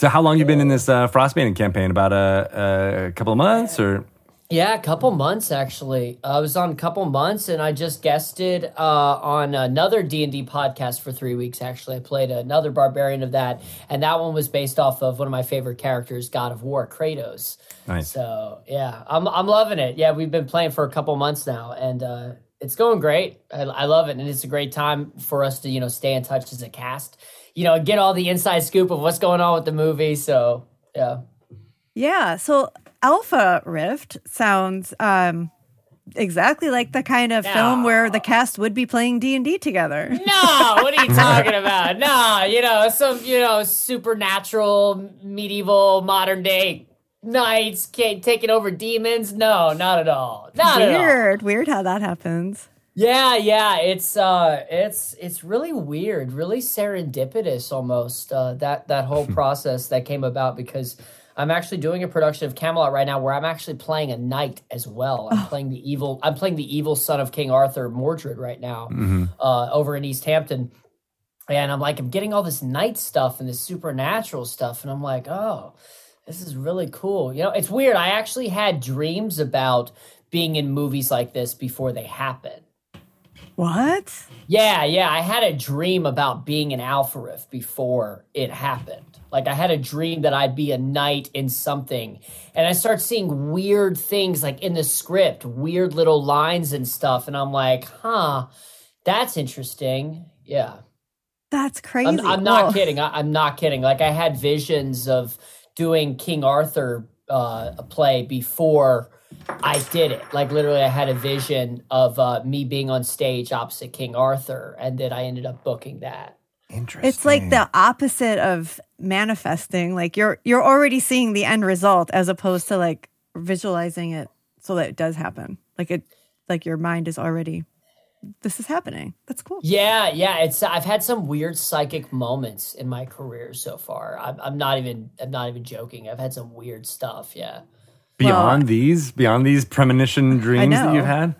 So how long you been in this Frostmaiden campaign? About a couple of months, or? Yeah, a couple months, actually. I was on a couple months, and I just guested on another D&D podcast for 3 weeks, actually. I played another barbarian of that, and that one was based off of one of my favorite characters, God of War, Kratos. Nice. So, yeah, I'm loving it. Yeah, we've been playing for a couple months now, and it's going great. I love it, and it's a great time for us to, you know, stay in touch as a cast, you know, get all the inside scoop of what's going on with the movie, so, yeah. Yeah, so... Alpha Rift sounds exactly like the kind of film where the cast would be playing D&D together. No, what are you talking about? No, you know, some, you know, supernatural, medieval, modern day knights taking over demons. No, not at all. Weird how that happens. Yeah, it's really weird, really serendipitous almost, that whole process that came about, because I'm actually doing a production of Camelot right now where I'm actually playing a knight as well. I'm playing the evil son of King Arthur, Mordred, right now, over in East Hampton. And I'm getting all this knight stuff and this supernatural stuff. And I'm like, oh, this is really cool. You know, it's weird. I actually had dreams about being in movies like this before they happened. What? Yeah. I had a dream about being in Alpha Rift before it happened. Like, I had a dream that I'd be a knight in something. And I start seeing weird things, like, in the script, weird little lines and stuff. And I'm like, huh, that's interesting. Yeah. That's crazy. I'm not kidding. I'm not kidding. Like, I had visions of doing King Arthur a play before I did it. Like, literally, I had a vision of me being on stage opposite King Arthur. And then I ended up booking that. Interesting. It's like the opposite of manifesting. Like you're already seeing the end result, as opposed to like visualizing it so that it does happen. Like your mind is already, this is happening. That's cool. Yeah. I've had some weird psychic moments in my career so far. I'm not even joking. I've had some weird stuff. Yeah. Beyond these premonition dreams that you've had.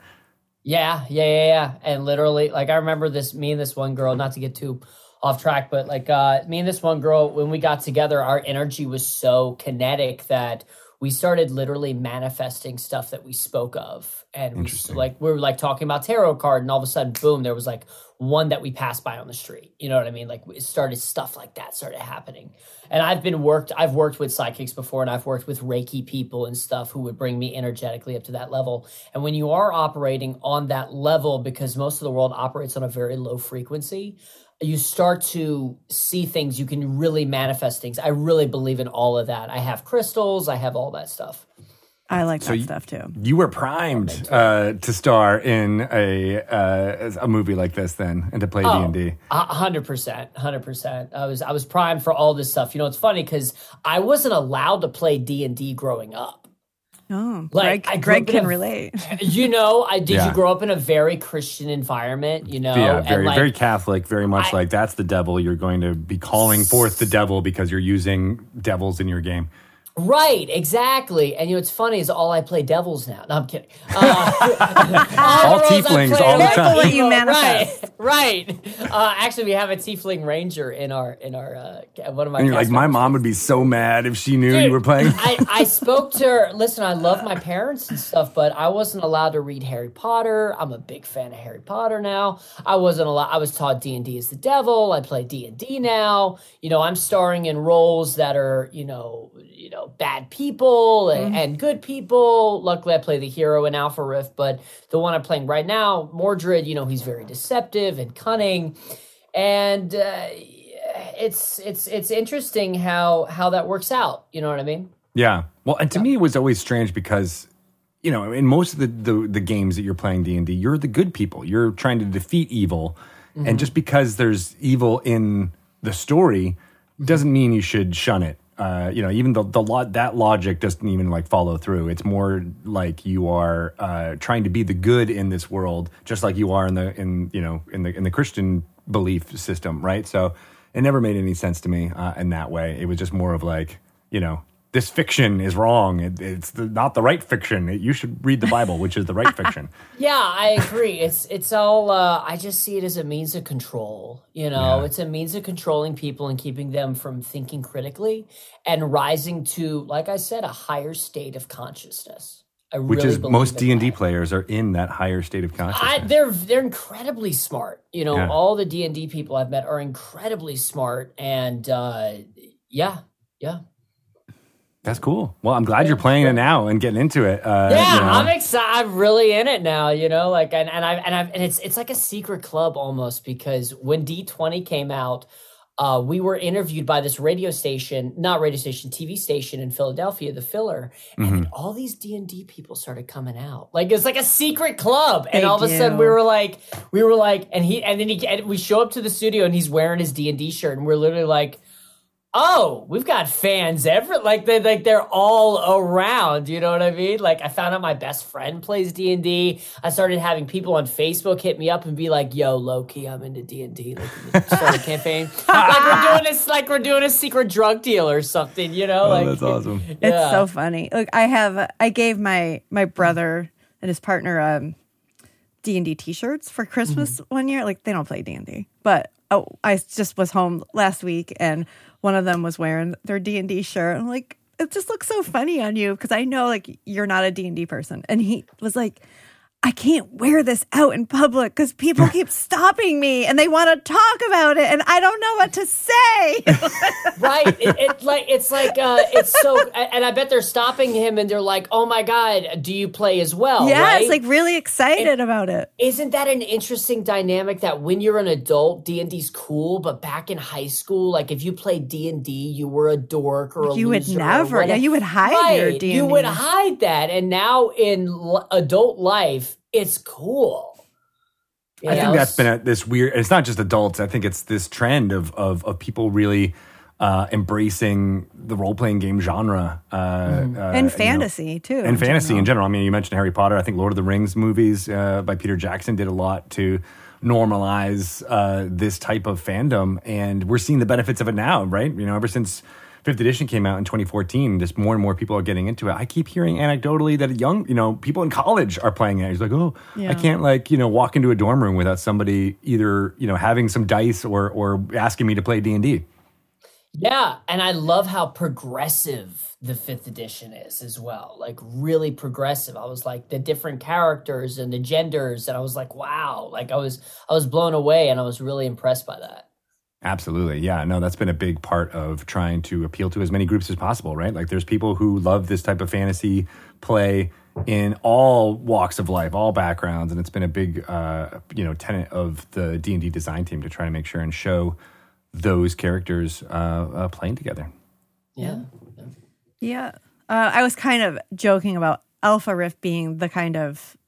Yeah. And literally, like, I remember this. Me and this one girl. Not to get too off track, but like me and this one girl, when we got together, our energy was so kinetic that we started literally manifesting stuff that we spoke of. And we were talking about tarot card, and all of a sudden, boom, there was like one that we passed by on the street. You know what I mean? Like, it started, stuff like that started happening. And I've worked with psychics before, and I've worked with Reiki people and stuff who would bring me energetically up to that level. And when you are operating on that level, because most of the world operates on a very low frequency, you start to see things. You can really manifest things. I really believe in all of that. I have crystals. I have all that stuff. I like that stuff, too. You were primed to star in a movie like this, then, and to play D&D. 100%. I was primed for all this stuff. You know, it's funny, because I wasn't allowed to play D&D growing up. Oh, like, Greg can relate. You know, you grow up in a very Christian environment, you know? Yeah, very, and like, very Catholic, very much like that's the devil. You're going to be calling forth the devil because you're using devils in your game. Right, exactly. And, you know, it's funny is all I play devils now. No, I'm kidding. All tieflings, all the time. What you manifest. Right. Actually, we have a tiefling ranger in our one of my. And you're like, my mom would be so mad if she knew you were playing. I spoke to her. Listen, I love my parents and stuff, but I wasn't allowed to read Harry Potter. I'm a big fan of Harry Potter now. I wasn't allowed. I was taught D&D is the devil. I play D&D now. You know, I'm starring in roles that are, you know, bad people and good people. Luckily, I play the hero in Alpha Rift, but the one I'm playing right now, Mordred, you know, he's very deceptive and cunning. And it's interesting how that works out. You know what I mean? Yeah. Well, and to me, it was always strange because, you know, in most of the games that you're playing D&D, you're the good people. You're trying to defeat evil. Mm-hmm. And just because there's evil in the story doesn't mean you should shun it. You know, even that logic doesn't even like follow through. It's more like you are trying to be the good in this world, just like you are in the Christian belief system, right? So it never made any sense to me in that way. It was just more of like, you know, this fiction is wrong. It's not the right fiction. You should read the Bible, which is the right fiction. Yeah, I agree. It's all, I just see it as a means of control. You know, yeah. It's a means of controlling people and keeping them from thinking critically and rising to, like I said, a higher state of consciousness. Which is most D&D players are in that higher state of consciousness. They're incredibly smart. You know, yeah. All the D&D people I've met are incredibly smart. And yeah. That's cool. Well, I'm glad you're playing it now and getting into it. You know. I'm excited. I'm really in it now. You know, like and it's like a secret club almost, because when D20 came out, we were interviewed by this TV station in Philadelphia, The Filler, and then all these D&D people started coming out. Like, it's like a secret club, and all of a sudden we were like, and we show up to the studio, and he's wearing his D&D shirt, and we're literally like, oh, we've got fans they're all around. You know what I mean? Like, I found out my best friend plays D&D. I started having people on Facebook hit me up and be like, "Yo, low-key, I'm into D&D. Like, start a campaign. Like we're doing a secret drug deal or something." You know? That's awesome. Yeah. It's so funny. Look, I gave my brother and his partner D&D T-shirts for Christmas one year. Like, they don't play D&D, but. Oh, I just was home last week, and one of them was wearing their D&D shirt. I'm like, it just looks so funny on you, because I know, like, you're not a D&D person. And he was like, I can't wear this out in public because people keep stopping me, and they want to talk about it, and I don't know what to say. Right? It's so. And I bet they're stopping him, and they're like, "Oh my God, do you play as well?" Yeah, right? It's like really excited about it. Isn't that an interesting dynamic? That when you're an adult, D&D's cool, but back in high school, like if you played D&D, you were a dork or you would never. Yeah, you would hide your D&D. You would hide that, and now in adult life. It's cool. I think that's been this weird. It's not just adults. I think it's this trend of people really embracing the role playing game genre and fantasy too. And fantasy in general. I mean, you mentioned Harry Potter. I think Lord of the Rings movies by Peter Jackson did a lot to normalize this type of fandom, and we're seeing the benefits of it now, right? You know, ever since 5th edition came out in 2014. Just more and more people are getting into it. I keep hearing anecdotally that people in college are playing it. It's like, I can't walk into a dorm room without somebody either having some dice or asking me to play D&D. Yeah, and I love how progressive the 5th edition is as well. Like, really progressive. I was like, the different characters and the genders, and I was like, wow. Like, I was blown away, and I was really impressed by that. Absolutely. Yeah. No, that's been a big part of trying to appeal to as many groups as possible, right? Like, there's people who love this type of fantasy play in all walks of life, all backgrounds. And it's been a big, tenet of the D&D design team to try to make sure and show those characters playing together. Yeah. Yeah. I was kind of joking about Alpha Rift being the kind of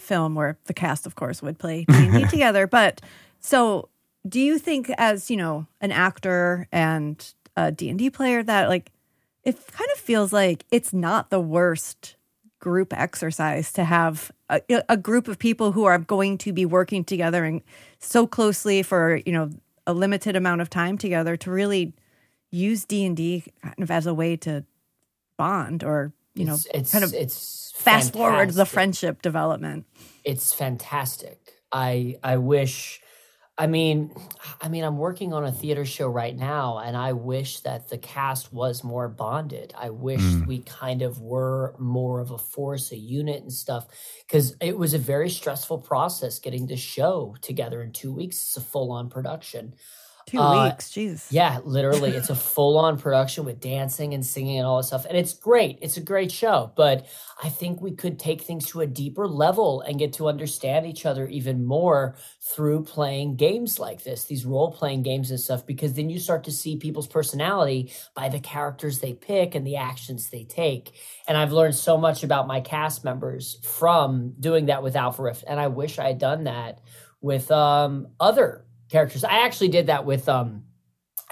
film where the cast, of course, would play D&D together. But so... do you think, as an actor and a D&D player, that like it kind of feels like it's not the worst group exercise to have a group of people who are going to be working together and so closely for a limited amount of time together to really use D&D kind of as a way to bond, or it's fast forward the friendship development? It's fantastic. I wish. I mean, I'm working on a theater show right now, and I wish that the cast was more bonded. I wish we kind of were more of a force, a unit and stuff, because it was a very stressful process getting the show together in 2 weeks. It's a full-on production. 2 weeks, jeez. Yeah, literally. It's a full-on production with dancing and singing and all this stuff. And it's great. It's a great show. But I think we could take things to a deeper level and get to understand each other even more through playing games like this, these role-playing games and stuff, because then you start to see people's personality by the characters they pick and the actions they take. And I've learned so much about my cast members from doing that with Alpha Rift. And I wish I had done that with other characters. I actually did that with, I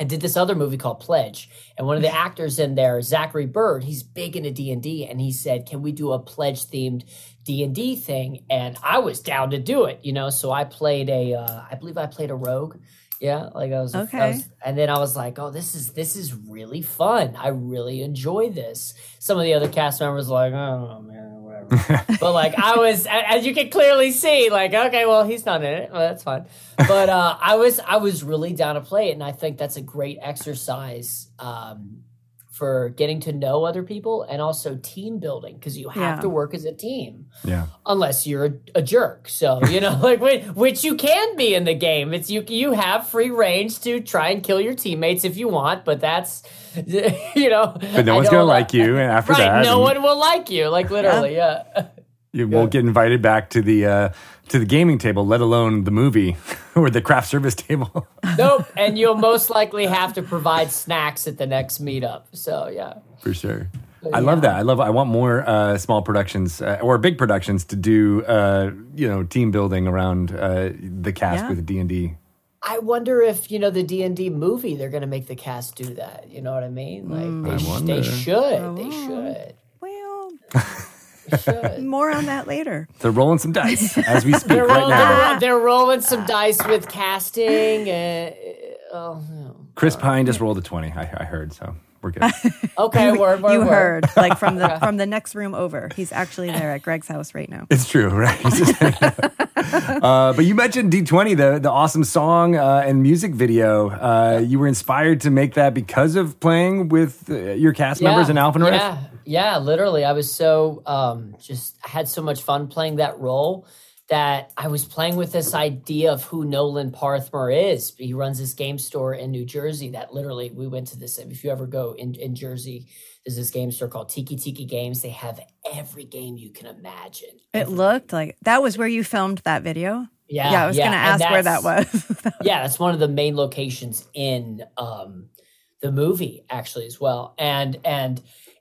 did this other movie called Pledge, and one of the actors in there, Zachary Bird, he's big into D&D, and he said, "Can we do a Pledge themed D&D thing?" And I was down to do it, so I played I believe I played a rogue Yeah, like I was okay. And then I was like, "Oh, this is really fun. I really enjoy this." Some of the other cast members were like, "Oh man, whatever." But like I was, as you can clearly see, like, okay, well, he's not in it. Well, that's fine. But I was really down to play it, and I think that's a great exercise for getting to know other people and also team building, because you have to work as a team. Yeah. Unless you're a jerk. So, you know, like which you can be in the game. It's you have free range to try and kill your teammates if you want, but that's, you know. But no one's going to like you after right, that. No one will like you, like literally, yeah. You won't get invited back to the gaming table, let alone the movie or the craft service table. Nope. And you'll most likely have to provide snacks at the next meetup. So, yeah. For sure. But, I love that. I want more small productions or big productions to do, team building around the cast with the D&D. I wonder if, the D&D movie, they're going to make the cast do that. You know what I mean? Like they should. Oh. They should. Well... More on that later. They're rolling some dice as we speak right now. They're rolling some dice with casting. Chris Pine just rolled a 20. I heard, so we're good. Okay, word. You heard, like from the next room over. He's actually there at Greg's house right now. It's true, right? But you mentioned D20, the awesome song and music video. You were inspired to make that because of playing with your cast members in Alpha Rift? Yeah, literally. I was so I had so much fun playing that role that I was playing with this idea of who Nolan Parthmore is. He runs this game store in New Jersey that literally we went to this. If you ever go in Jersey, there's this game store called Tiki Tiki Games. They have every game you can imagine. It looked like that was where you filmed that video. Yeah. Yeah, I was going to ask where that was. Yeah, that's one of the main locations in the movie actually as well. And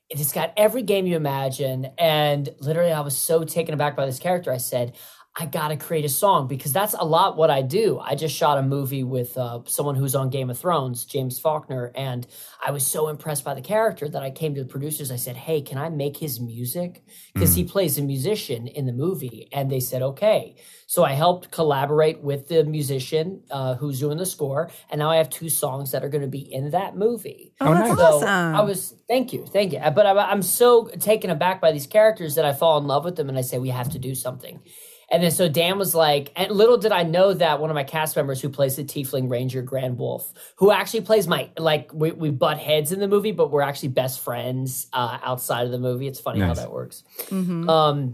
it's got every game you imagine. And literally, I was so taken aback by this character. I said, I got to create a song because that's a lot what I do. I just shot a movie with someone who's on Game of Thrones, James Faulkner. And I was so impressed by the character that I came to the producers. I said, hey, can I make his music? Because he plays a musician in the movie. And they said, okay. So I helped collaborate with the musician who's doing the score. And now I have two songs that are going to be in that movie. Oh, that's awesome. Thank you. But I'm so taken aback by these characters that I fall in love with them. And I say, we have to do something. And then so Dan was like, and little did I know that one of my cast members who plays the Tiefling Ranger, Grand Wolf, who actually plays we butt heads in the movie, but we're actually best friends outside of the movie. It's funny how that works. Mm-hmm.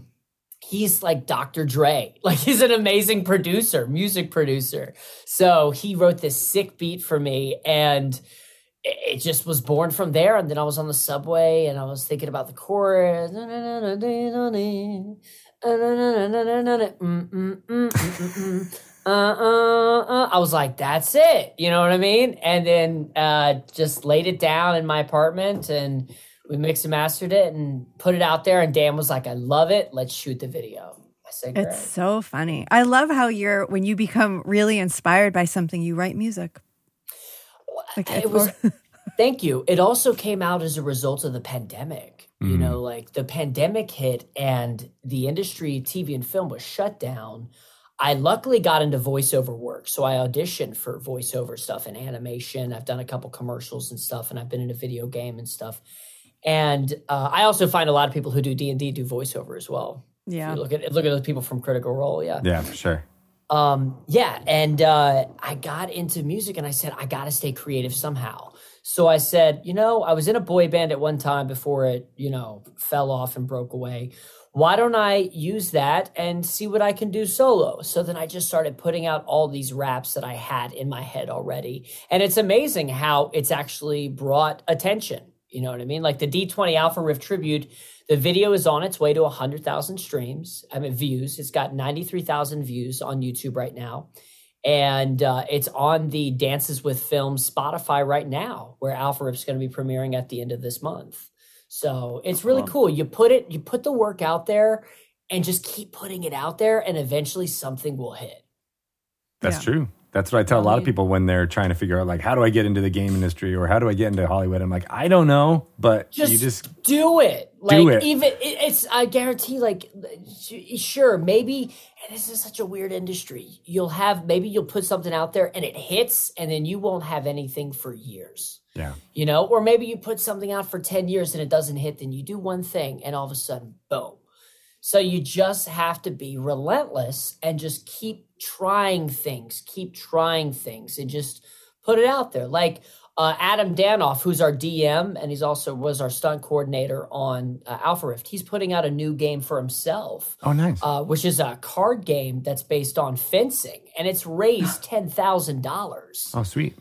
He's like Dr. Dre. Like he's an amazing producer, music producer. So he wrote this sick beat for me and it just was born from there. And then I was on the subway and I was thinking about the chorus. I was like, that's it. You know what I mean? And then just laid it down in my apartment and we mixed and mastered it and put it out there. And Dan was like, I love it. Let's shoot the video. I said, great. It's so funny. I love how when you become really inspired by something, you write music. Like thank you. It also came out as a result of the pandemic. You know, like the pandemic hit and the industry, TV and film was shut down. I luckily got into voiceover work. So I auditioned for voiceover stuff and animation. I've done a couple commercials and stuff, and I've been in a video game and stuff. And I also find a lot of people who do D&D do voiceover as well. Yeah. If you look at those people from Critical Role. Yeah. Yeah, for sure. And I got into music and I said, I got to stay creative somehow. So I said, I was in a boy band at one time before it, fell off and broke away. Why don't I use that and see what I can do solo? So then I just started putting out all these raps that I had in my head already. And it's amazing how it's actually brought attention. You know what I mean? Like the D20 Alpha Rift tribute, the video is on its way to 100,000 streams. I mean, views. It's got 93,000 views on YouTube right now. And it's on the Dances with Films Spotify right now, where Alpha Rift's going to be premiering at the end of this month. So it's really cool. You put the work out there and just keep putting it out there and eventually something will hit. That's true. That's what I tell a lot of people when they're trying to figure out, like, how do I get into the game industry or how do I get into Hollywood? I'm like, I don't know, but you just do it. Like, do it. Even it's, I guarantee, like, sure, maybe, and this is such a weird industry. Maybe you'll put something out there and it hits, and then you won't have anything for years. Yeah. You know, or maybe you put something out for 10 years and it doesn't hit, then you do one thing and all of a sudden, boom. So you just have to be relentless and just keep trying things and just put it out there. Like Adam Danoff, who's our DM, and he's also was our stunt coordinator on Alpha Rift. He's putting out a new game for himself. Oh, nice. Which is a card game that's based on fencing, and it's raised $10,000. Oh, sweet.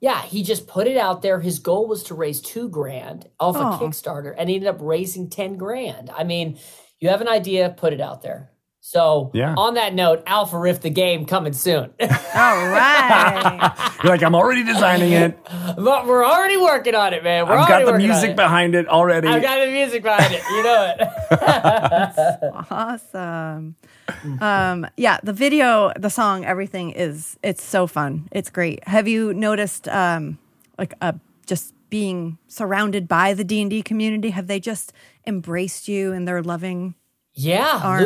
Yeah, he just put it out there. His goal was to raise $2,000 off a Kickstarter, and he ended up raising $10,000. I mean, you have an idea, put it out there. So on that note, Alpha Rift the game coming soon. All right. You're like, I'm already designing it. But we're already working on it, man. I've got the music behind it already. You know it. Awesome. Yeah, the video, the song, everything it's so fun. It's great. Have you noticed just being surrounded by the D&D community? Have they just embraced you and they're loving? Yeah,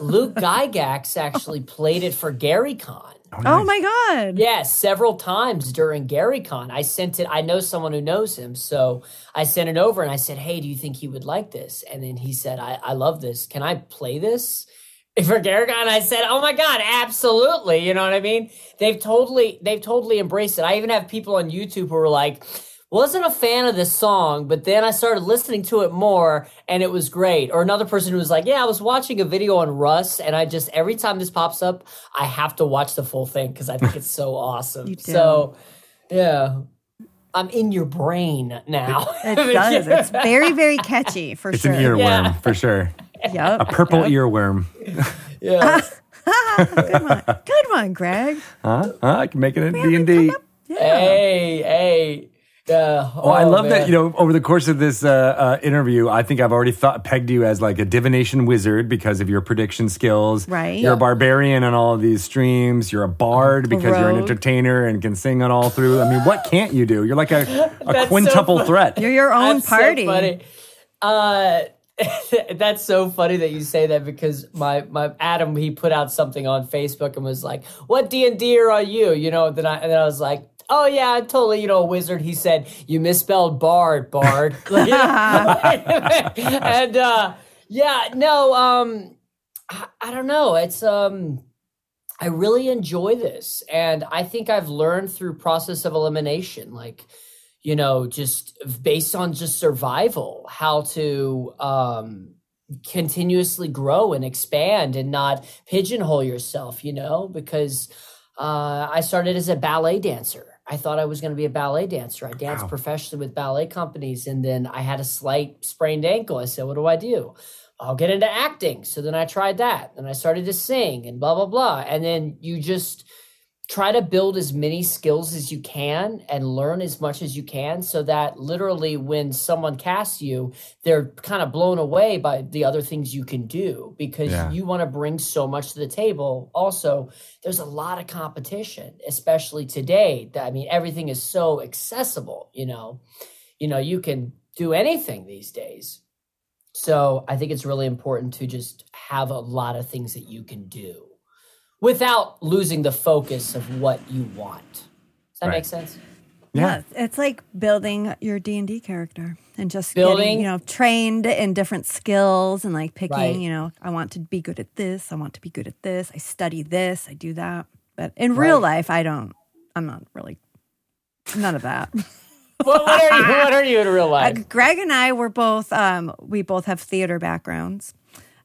Luke Gygax actually played it for GaryCon. Oh, nice. Oh my God. Yeah, several times during GaryCon. I sent it, I know someone who knows him, so I sent it over and I said, hey, do you think he would like this? And then he said, I love this. Can I play this for GaryCon? I said, oh my God, absolutely. You know what I mean? They've totally embraced it. I even have people on YouTube who are like, wasn't a fan of this song, but then I started listening to it more and it was great. Or another person who was like, yeah, I was watching a video on Russ and I just, every time this pops up, I have to watch the full thing because I think it's so awesome. You do. So, yeah. I'm in your brain now. It does. It's very, very catchy for it's sure. It's an earworm for sure. Yep. A purple earworm. Yeah. Good one. Good one, Greg. I can make it in D&D. Yeah. Hey. I love that, you know, over the course of this interview, I think I've already pegged you as like a divination wizard because of your prediction skills. Right. You're a barbarian on all of these streams. You're a bard because you're an entertainer and can sing on all through. I mean, what can't you do? You're like a quintuple threat. You're your own party. So funny. That's so funny that you say that because my Adam, he put out something on Facebook and was like, what D&D are you? You know, then I was like, oh, yeah, totally, you know, a wizard. He said, you misspelled bard. And, I don't know. It's, I really enjoy this. And I think I've learned through process of elimination, like, you know, just based on just survival, how to continuously grow and expand and not pigeonhole yourself, you know, because I started as a ballet dancer. I thought I was going to be a ballet dancer. I danced professionally with ballet companies, and then I had a slight sprained ankle. I said, what do? I'll get into acting. So then I tried that, and I started to sing and blah, blah, blah. And then you just try to build as many skills as you can and learn as much as you can so that literally when someone casts you, they're kind of blown away by the other things you can do because you want to bring so much to the table. Also, there's a lot of competition, especially today. I mean, everything is so accessible, you know, you can do anything these days. So I think it's really important to just have a lot of things that you can do without losing the focus of what you want. Does that make sense? Yeah. It's like building your D&D character and just getting, you know, trained in different skills and like picking, you know, I want to be good at this. I want to be good at this. I study this. I do that. But in real life, I'm not really, none of that. What are you in real life? Greg and I were both, we both have theater backgrounds.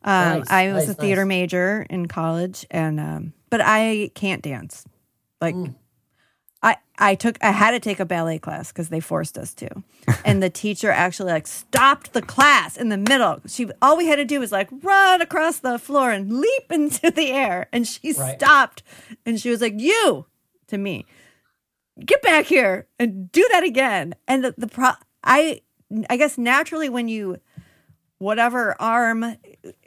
I was a theater major in college, and but I can't dance. Like, I had to take a ballet class because they forced us to, and the teacher actually like stopped the class in the middle. All we had to do was like run across the floor and leap into the air, and she stopped, and she was like, "You," to me, "get back here and do that again." And I guess naturally when you whatever arm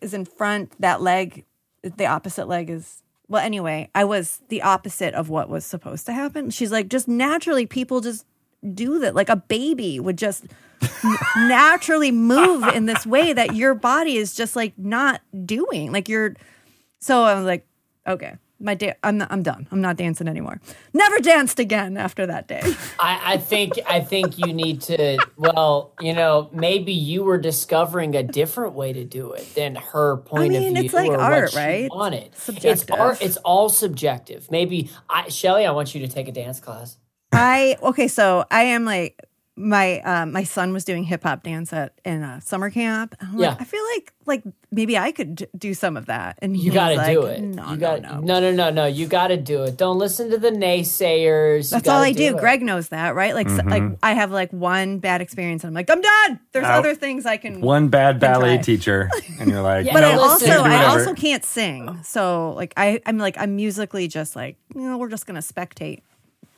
is in front, that leg, the opposite leg is Well, anyway, I was the opposite of what was supposed to happen. She's like, just naturally, people just do that. Like a baby would just naturally move in this way that your body is just like not doing. Like you're. So I was like, okay, I'm done. I'm not dancing anymore. Never danced again after that day. I think you need to. Well, you know, maybe you were discovering a different way to do it than her point of view. It's like or art, right? Wanted. Subjective. It's art. It's all subjective. Maybe Shelly, I want you to take a dance class. So I am like my son was doing hip hop dance in a summer camp. I'm like, I feel like maybe I could do some of that. And you got to do it. No. You got to do it. Don't listen to the naysayers. That's all I do. Greg knows that, right? Like, mm-hmm. I have like one bad experience, and I'm like, I'm done. There's other things I can. One bad ballet teacher, and you're like, but I also can't sing. So like I'm musically just like, we're just gonna spectate.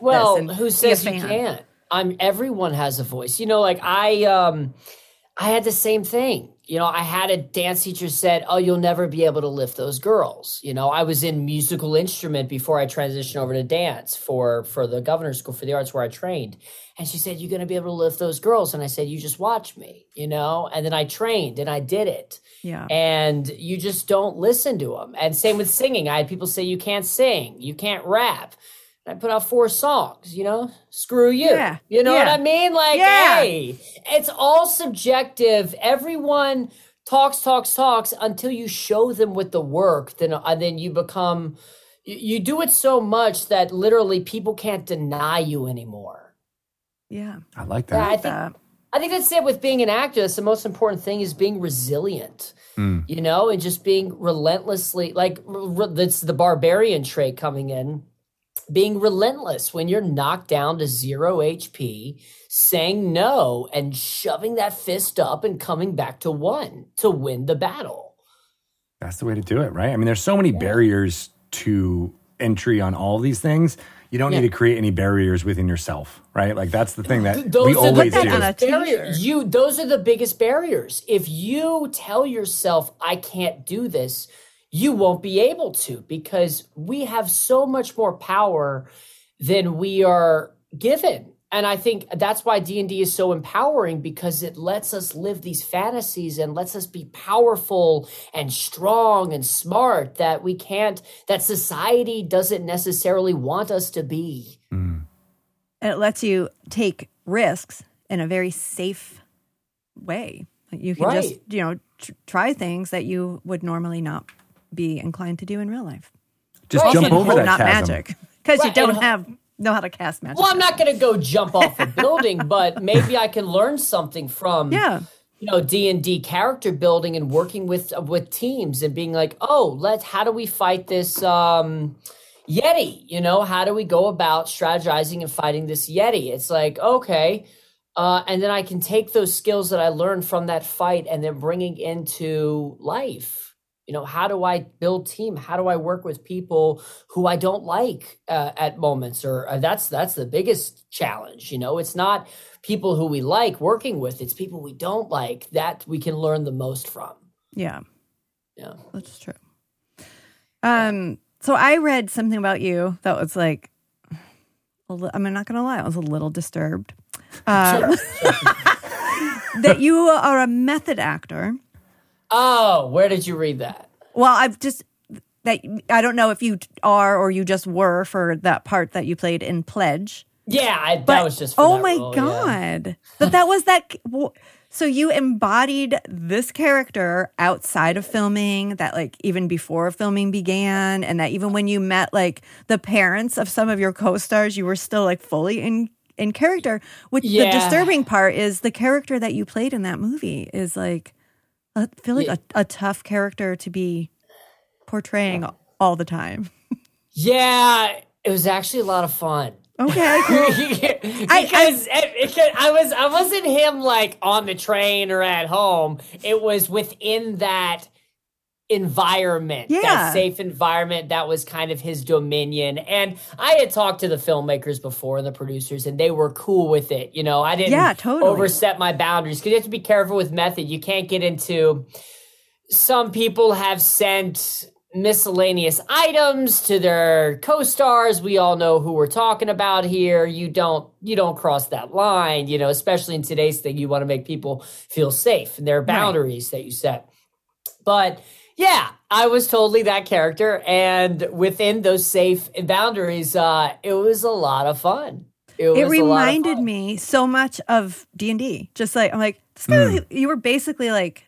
Well, who says you can't? Everyone has a voice. You know, like I had the same thing. You know, I had a dance teacher said, "Oh, you'll never be able to lift those girls." You know, I was in musical instrument before I transitioned over to dance for the Governor's School for the Arts where I trained. And she said, "You're going to be able to lift those girls." And I said, "You just watch me," you know, and then I trained and I did it. Yeah. And you just don't listen to them. And same with singing. I had people say, "You can't sing, you can't rap." I put out 4 songs, you know, screw you. Yeah. You know what I mean? Like, hey, it's all subjective. Everyone talks until you show them with the work. Then you become, you do it so much that literally people can't deny you anymore. Yeah. I like that. I think that's it with being an actor. That's the most important thing is being resilient. You know, and just being relentlessly, like that's the barbarian trait coming in. Being relentless when you're knocked down to 0 HP, saying no and shoving that fist up and coming back to 1 to win the battle. That's the way to do it, right? I mean, there's so many barriers to entry on all these things. You don't need to create any barriers within yourself, right? Like that's the thing that we always do. Those are the biggest barriers. If you tell yourself, I can't do this, you won't be able to, because we have so much more power than we are given. And I think that's why D&D is so empowering, because it lets us live these fantasies and lets us be powerful and strong and smart that society doesn't necessarily want us to be. Mm. And it lets you take risks in a very safe way. You can just, try things that you would normally not be inclined to do in real life. Just jump over that chasm. Not magic, because you don't know how to cast magic. Well, I'm not going to go jump off a building, but maybe I can learn something from D&D character building and working with teams and being like, how do we fight this Yeti? You know, how do we go about strategizing and fighting this Yeti? It's like, okay. And then I can take those skills that I learned from that fight and then bringing into life. You know, how do I build team? How do I work with people who I don't like at moments? Or that's the biggest challenge. You know, it's not people who we like working with. It's people we don't like that we can learn the most from. Yeah. Yeah. That's true. So I read something about you that was like, I'm not going to lie, I was a little disturbed. Sure. That you are a method actor. Oh, where did you read that? Well, I don't know if you are or you just were for that part that you played in Pledge. Yeah, that was just for that role, God. Yeah. But that was that. So you embodied this character outside of filming, that like even before filming began, and that even when you met like the parents of some of your co-stars, you were still like fully in character. Which the disturbing part is the character that you played in that movie is like, I feel like a tough character to be portraying all the time. Yeah, it was actually a lot of fun. Okay, cool. I wasn't him like on the train or at home. It was within that environment, that safe environment that was kind of his dominion. And I had talked to the filmmakers before and the producers, and they were cool with it. You know, I didn't overstep my boundaries, because you have to be careful with method. You can't get into, some people have sent miscellaneous items to their co-stars. We all know who we're talking about here. You don't cross that line, you know, especially in today's thing. You want to make people feel safe and there are boundaries that you set. But yeah, I was totally that character, and within those safe boundaries, it was a lot of fun. It reminded me so much of D&D. Just like, I'm like, this guy, you were basically like,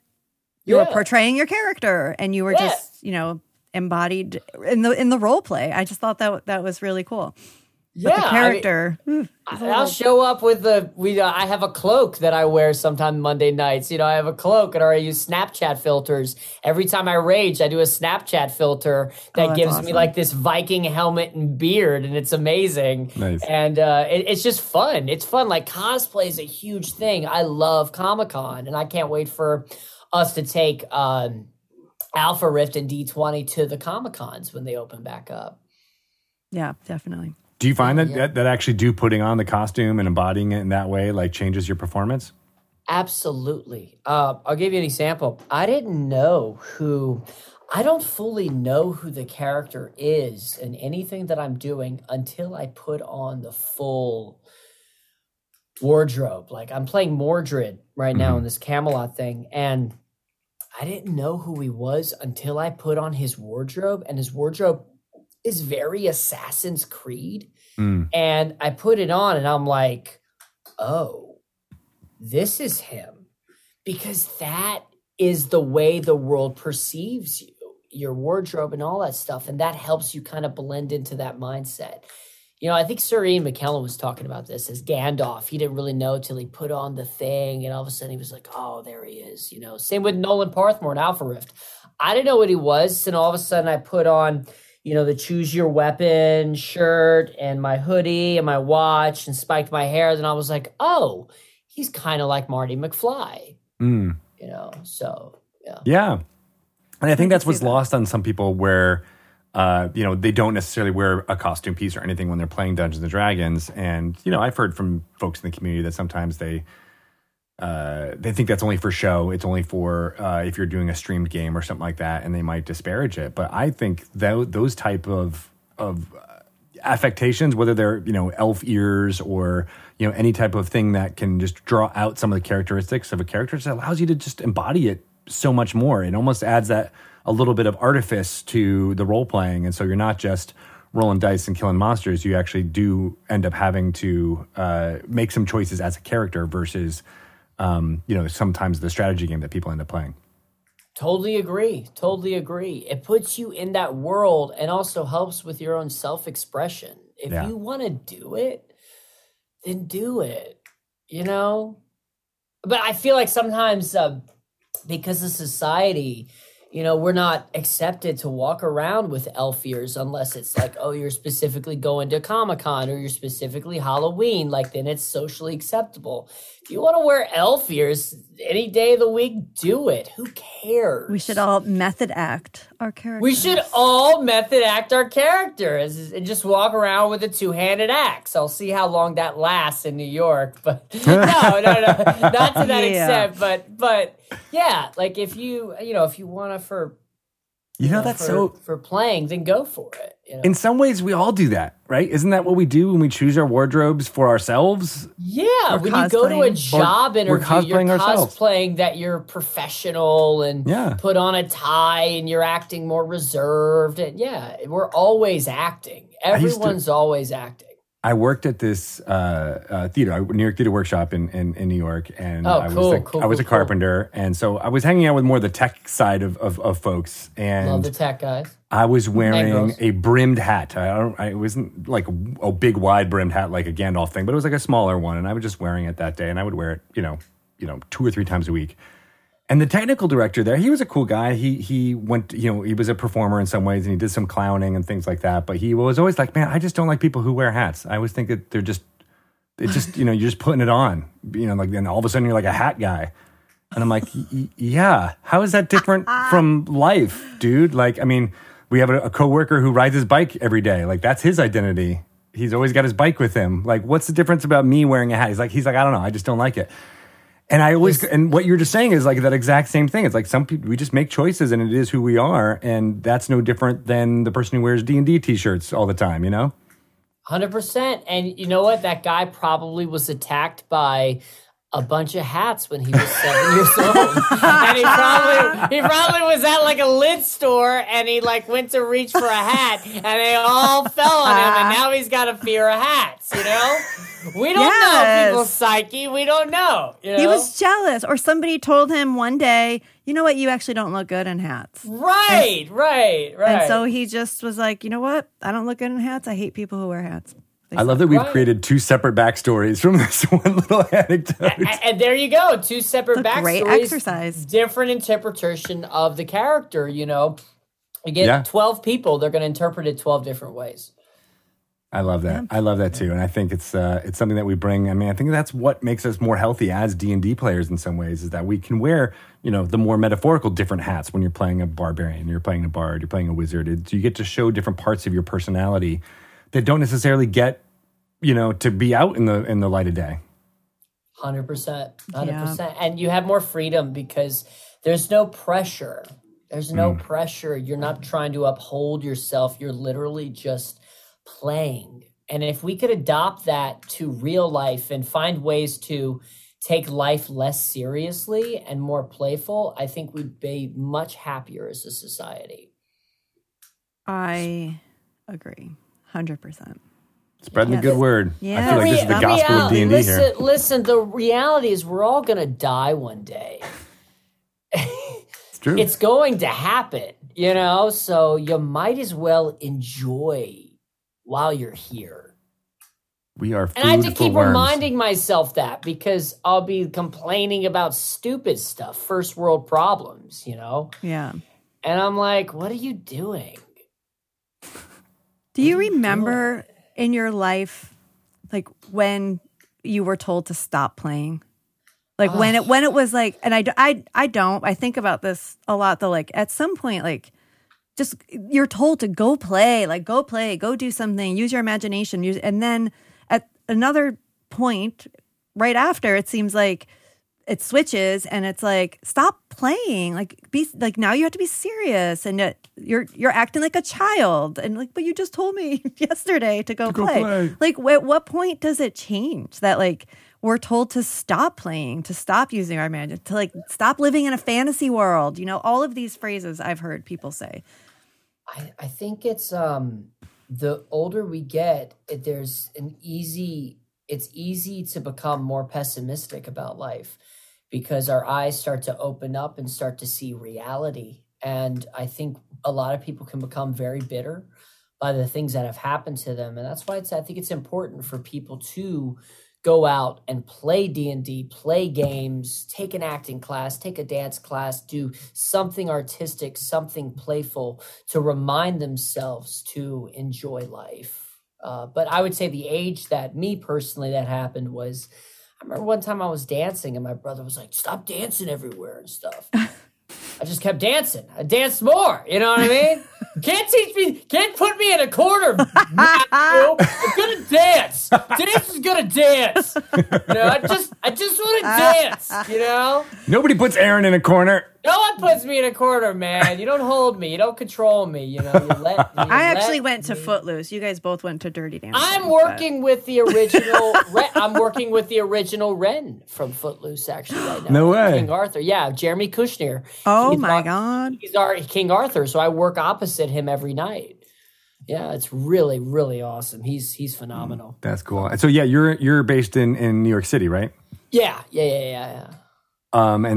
you were portraying your character, and you were just, you know, embodied in the role play. I just thought that was really cool. But the character. I mean, I'll show up with I have a cloak that I wear sometime Monday nights. You know, I have a cloak, and I use Snapchat filters. Every time I rage, I do a Snapchat filter that gives me like this Viking helmet and beard, and it's amazing. Nice. And it's just fun. It's fun. Like, cosplay is a huge thing. I love Comic-Con, and I can't wait for us to take Alpha Rift and D20 to the Comic-Cons when they open back up. Yeah, definitely. Do you find that actually putting on the costume and embodying it in that way like changes your performance? Absolutely. I'll give you an example. I don't fully know who the character is in anything that I'm doing until I put on the full wardrobe. Like, I'm playing Mordred right now in this Camelot thing, and I didn't know who he was until I put on his wardrobe, and his wardrobe is very Assassin's Creed. And I put it on and I'm like, oh, this is him, because that is the way the world perceives you, your wardrobe and all that stuff. And that helps you kind of blend into that mindset. You know, I think Sir Ian McKellen was talking about this as Gandalf. He didn't really know till he put on the thing, and all of a sudden he was like, oh, there he is. You know, same with Nolan Parthmore in Alpha Rift. I didn't know what he was. And all of a sudden I put on, you know, the Choose Your Weapon shirt and my hoodie and my watch and spiked my hair. Then I was like, oh, he's kind of like Marty McFly, you know? So, yeah. Yeah. And I think that's what's lost on some people where, you know, they don't necessarily wear a costume piece or anything when they're playing Dungeons & Dragons. And, you know, I've heard from folks in the community that sometimes they think that's only for show. It's only for if you're doing a streamed game or something like that, and they might disparage it. But I think those type of affectations, whether they're, you know, elf ears or, you know, any type of thing that can just draw out some of the characteristics of a character, just allows you to just embody it so much more. It almost adds that a little bit of artifice to the role playing, and so you're not just rolling dice and killing monsters. You actually do end up having to make some choices as a character versus you know, sometimes the strategy game that people end up playing. Totally agree. Totally agree. It puts you in that world and also helps with your own self-expression. If you want to do it, then do it, you know? But I feel like sometimes because of society, you know, we're not accepted to walk around with elf ears unless it's like, oh, you're specifically going to Comic-Con or you're specifically Halloween. Like, then it's socially acceptable. If you want to wear elf ears any day of the week, do it. Who cares? We should all method act our characters. We should all method act our characters and just walk around with a two-handed axe. I'll see how long that lasts in New York. But no, not to that extent. But yeah, like if you want to for playing, then go for it. You know? In some ways, we all do that, right? Isn't that what we do when we choose our wardrobes for ourselves? Yeah, you go to a job interview, you're cosplaying that you're professional and put on a tie and you're acting more reserved. And yeah, we're always acting. Everyone's always acting. I worked at this New York Theater Workshop in New York, and I was a carpenter, and so I was hanging out with more of the tech side of folks. And love the tech guys. I was wearing a brimmed hat. It wasn't like a big wide brimmed hat like a Gandalf thing, but it was like a smaller one, and I was just wearing it that day, and I would wear it, you know, 2 or 3 times a week. And the technical director there, he was a cool guy. He went, you know, he was a performer in some ways, and he did some clowning and things like that. But he was always like, man, I just don't like people who wear hats. I always think that it's just, you know, you're just putting it on, you know, like, then all of a sudden you're like a hat guy. And I'm like, yeah, how is that different from life, dude? Like, I mean, we have a coworker who rides his bike every day. Like, that's his identity. He's always got his bike with him. Like, what's the difference about me wearing a hat? He's like, I don't know. I just don't like it. And I always, and what you're just saying is like that exact same thing. It's like some people, we just make choices and it is who we are. And that's no different than the person who wears D&D t-shirts all the time, you know? 100%. And you know what? That guy probably was attacked by a bunch of hats when he was 7 years old. And he probably was at like a lid store and he like went to reach for a hat and they all fell on him. And now he's got a fear of hats, you know? We don't know people's psyche. We don't know, you know. He was jealous, or somebody told him one day, you know what, you actually don't look good in hats. Right, right. And so he just was like, you know what? I don't look good in hats. I hate people who wear hats. I love that we've created two separate backstories from this one little anecdote. And there you go. Two separate backstories. Great exercise. Different interpretation of the character, you know. Again, 12 people, they're going to interpret it 12 different ways. I love that. Yeah. I love that too. And I think it's something that we bring. I mean, I think that's what makes us more healthy as D&D players in some ways, is that we can wear, you know, the more metaphorical different hats when you're playing a barbarian, you're playing a bard, you're playing a wizard. You get to show different parts of your personality that don't necessarily get, you know, to be out in the light of day. 100%. And you have more freedom because there's no pressure. There's no pressure. You're not trying to uphold yourself. You're literally just playing. And if we could adopt that to real life and find ways to take life less seriously and more playful, I think we'd be much happier as a society. I agree. 100%. Spreading the good word. Yeah. I feel like this is the gospel of D&D here. Listen, the reality is we're all going to die one day. It's true. It's going to happen, you know? So you might as well enjoy while you're here. We are food for worms. And I have to keep reminding myself that, because I'll be complaining about stupid stuff, first world problems, you know? Yeah. And I'm like, what are you doing? Do you remember in your life, like, when you were told to stop playing? Like, when it was like, and I think about this a lot, though, like, at some point, like, just, you're told to go play, go do something, use your imagination. And then at another point, right after, it seems like it switches and it's like, stop playing. Like, be like, now you have to be serious, and you're acting like a child, and like, but you just told me yesterday to go play. Like, at what point does it change that, like, we're told to stop playing, to stop using our imagination, to like stop living in a fantasy world? You know, all of these phrases I've heard people say. I think it's the older we get, it's easy to become more pessimistic about life, because our eyes start to open up and start to see reality. And I think a lot of people can become very bitter by the things that have happened to them. And that's why I think it's important for people to go out and play D&D, play games, take an acting class, take a dance class, do something artistic, something playful to remind themselves to enjoy life. But I would say the age that me personally that happened was, I remember one time I was dancing and my brother was like, stop dancing everywhere and stuff. I just kept dancing. I danced more. You know what I mean? Can't put me in a corner. I'm going to dance. Today's is going to dance. You know, I just want to dance, you know? Nobody puts Aaron in a corner. No one puts me in a corner, man. You don't hold me. You don't control me. You know, I actually went to Footloose. You guys both went to Dirty Dancing. I'm working with the original Ren from Footloose, actually, right now. No way. King Arthur. Yeah, Jeremy Kushner. Oh, my God. He's our King Arthur, so I work opposite him every night. Yeah, it's really, really awesome. He's phenomenal. That's cool. So, yeah, you're based in New York City, right? Yeah. And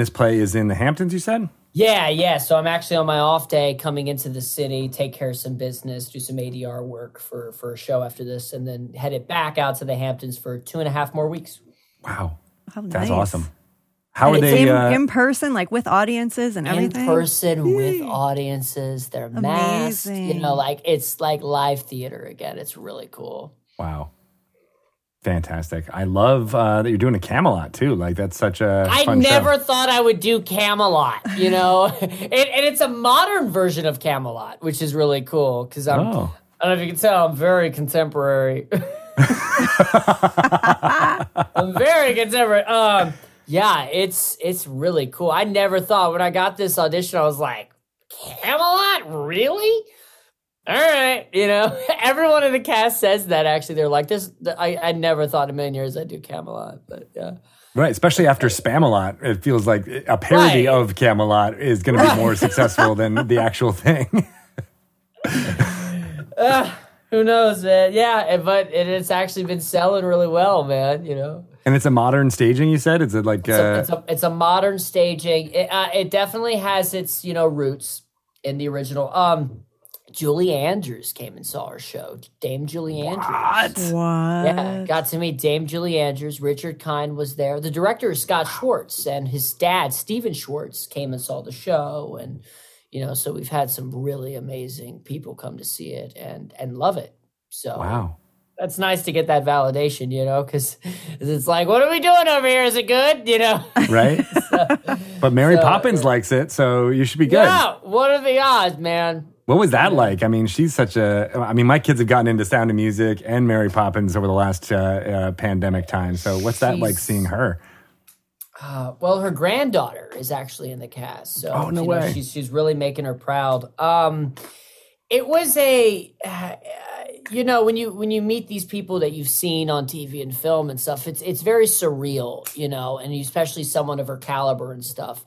this play is in the Hamptons, you said? Yeah. So I'm actually on my off day coming into the city, take care of some business, do some ADR work for a show after this, and then headed back out to the Hamptons for 2.5 more weeks. Wow. Oh, nice. That's awesome. How are they? In person, like with audiences and everything? In person with audiences. They're masked. You know, like it's like live theater again. It's really cool. Wow. Fantastic. I love that you're doing a Camelot, too. Like, that's such a fun show. Thought I would do Camelot, you know? and it's a modern version of Camelot, which is really cool, because I don't know if you can tell, I'm very contemporary. I'm very contemporary. Yeah, it's really cool. I never thought when I got this audition, I was like, Camelot? Really? All right. You know, everyone in the cast says that, actually. They're like, this. I never thought in a million years I'd do Camelot, but yeah. Right, especially after Spamalot. It feels like a parody of Camelot is going to be more successful than the actual thing. Who knows, man? Yeah, but it's actually been selling really well, man, you know. And it's a modern staging, you said? Is it like it's a modern staging. It definitely has its, you know, roots in the original. Julie Andrews came and saw our show. Dame Julie Andrews. What? Yeah, got to meet Dame Julie Andrews. Richard Kind was there. The director is Scott Schwartz, and his dad, Stephen Schwartz, came and saw the show. And, you know, so we've had some really amazing people come to see it and love it. So wow. That's nice to get that validation, you know, because it's like, what are we doing over here? Is it good? You know? Right. But Mary Poppins likes it, so you should be good. Yeah, what are the odds, man? What was that like? I mean, she's such a... I mean, my kids have gotten into Sound of Music and Mary Poppins over the last pandemic time. So what's that like seeing her? Well, her granddaughter is actually in the cast. So, oh, no way. Know, she's really making her proud. It was a... you know, when you meet these people that you've seen on TV and film and stuff, it's very surreal, you know, and especially someone of her caliber and stuff.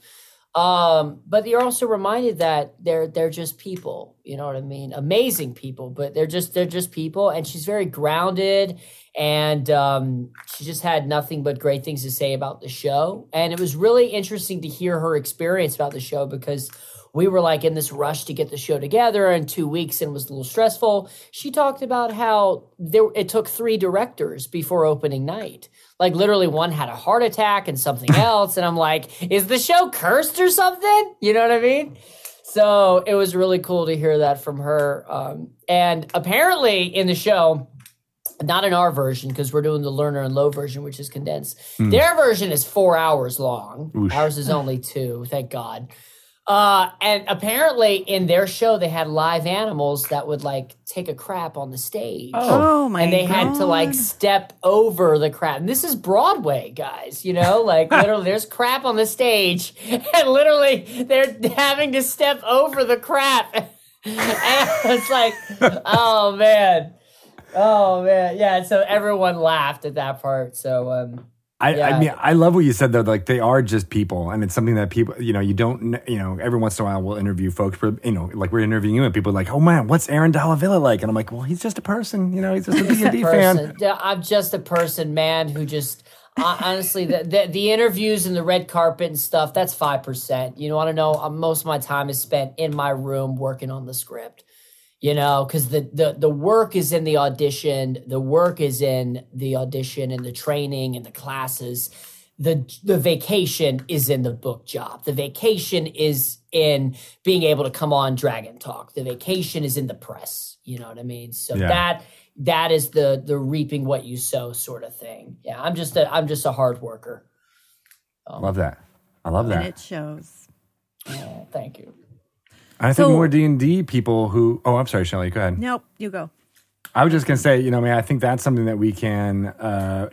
But you're also reminded that they're just people, you know what I mean? Amazing people, but they're just people. And she's very grounded, and she just had nothing but great things to say about the show. And it was really interesting to hear her experience about the show, because we were like in this rush to get the show together in 2 weeks, and it was a little stressful. She talked about how it took 3 directors before opening night. Like, literally, one had a heart attack and something else. And I'm like, is the show cursed or something? You know what I mean? So it was really cool to hear that from her. And apparently in the show, not in our version, because we're doing the learner and low version, which is condensed. Their version is 4 hours long. Oof. Ours is only 2, thank God. And apparently in their show, they had live animals that would like take a crap on the stage. Oh my God. And they had to like step over the crap. And this is Broadway, guys, you know, like literally there's crap on the stage, and literally they're having to step over the crap. And it's like, oh man. Yeah. So everyone laughed at that part. So, I mean, I love what you said, though. Like, they are just people, and it's something that people, you know, you don't, you know, every once in a while we'll interview folks, you know, like we're interviewing you, and people are like, oh man, what's Aaron Dalla Villa like? And I'm like, well, he's just a person, you know, he's just a D&D fan. I'm just a person, man, who just, honestly, the interviews and the red carpet and stuff, that's 5%. You know, I don't know, most of my time is spent in my room working on the script. You know, because the work is in the audition, and the training and the classes. The vacation is in the book job. The vacation is in being able to come on Dragon Talk. The vacation is in the press. You know what I mean? So that is the reaping what you sow sort of thing. Yeah, I'm just a hard worker. Love that. I love that. And it shows. Yeah, thank you. I think more D&D people who... Oh, I'm sorry, Shelly. Go ahead. Nope, you go. I was just going to say, you know, I mean, I think that's something that we can,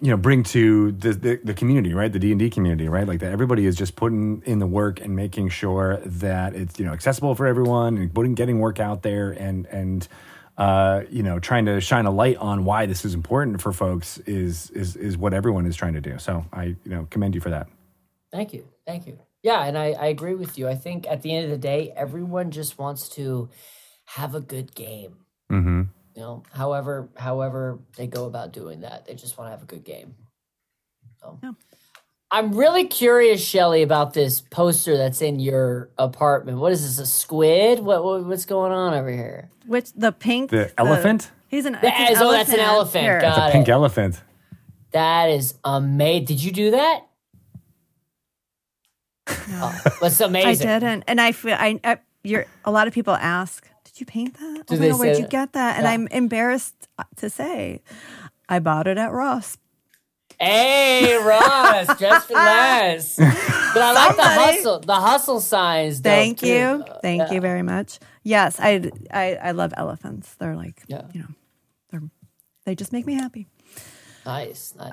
you know, bring to the community, right? The D&D community, right? Like, that everybody is just putting in the work and making sure that it's, you know, accessible for everyone, and getting work out there, and you know, trying to shine a light on why this is important for folks is what everyone is trying to do. So I, you know, commend you for that. Thank you. Yeah, and I agree with you. I think at the end of the day, everyone just wants to have a good game. Mm-hmm. You know, however they go about doing that, they just want to have a good game. So. Yeah. I'm really curious, Shelly, about this poster that's in your apartment. What is this? A squid? What's going on over here? Which the elephant? He's an elephant. Oh, that's an elephant. Got it. Pink elephant. That is amazing. Did you do that? No. Oh, that's amazing. I didn't, and I feel a lot of people ask, "Did you paint that? Oh my God, where'd you get that?" And I'm embarrassed to say, I bought it at Ross. Hey, Ross, just for less. But I like the hustle signs. Thank you, too. Thank you very much. Yes, I love elephants. They're like, you know, they just make me happy. Nice, nice.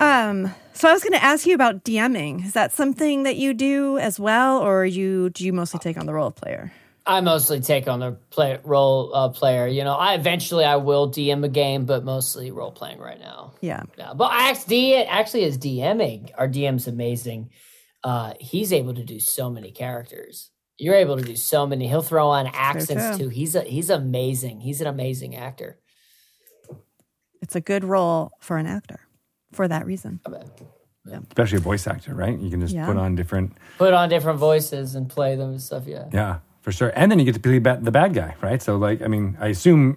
So I was going to ask you about DMing. Is that something that you do as well, or do you mostly take on the role of player? I mostly take on the role player. You know, I eventually will DM a game, but mostly role playing right now. Yeah. But actually is DMing. Our DM's amazing. He's able to do so many characters. You're able to do so many. He'll throw on accents too. He's amazing. He's an amazing actor. It's a good role for an actor for that reason. Yeah. Especially a voice actor, right? You can just put on different voices and play them and stuff. Yeah. Yeah. For sure. And then you get to be the bad guy, right? So, like, I mean, I assume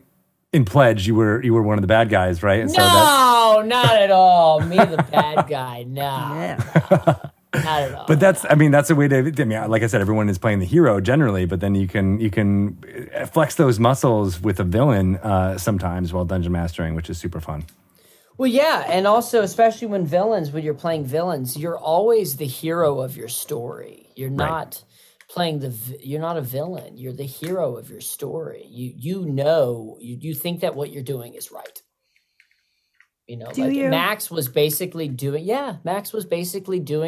in Pledge you were one of the bad guys, right? And no, not at all. Me, the bad guy. No. Yeah. No, not at all. But that's a way to, I mean, like I said, everyone is playing the hero generally, but then you can flex those muscles with a villain sometimes while dungeon mastering, which is super fun. Well, yeah. And also, especially when you're playing villains, you're always the hero of your story. You're not... Right. You're not a villain. You're the hero of your story. You think that what you're doing is right. You know, Max was basically doing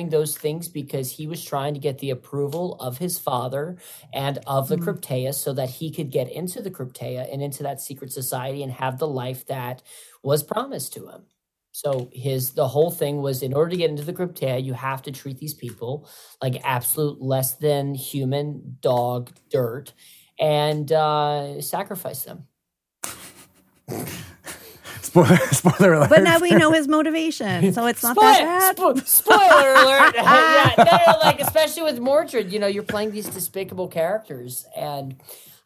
those things because he was trying to get the approval of his father and of the Cryptea so that he could get into the Cryptea and into that secret society and have the life that was promised to him. So the whole thing was, in order to get into the Cryptea, you have to treat these people like absolute less than human dog dirt and sacrifice them. Spoiler alert. But now we know his motivation, so it's not that bad. Spoiler alert. Yeah, like, especially with Mordred, you know, you're playing these despicable characters, and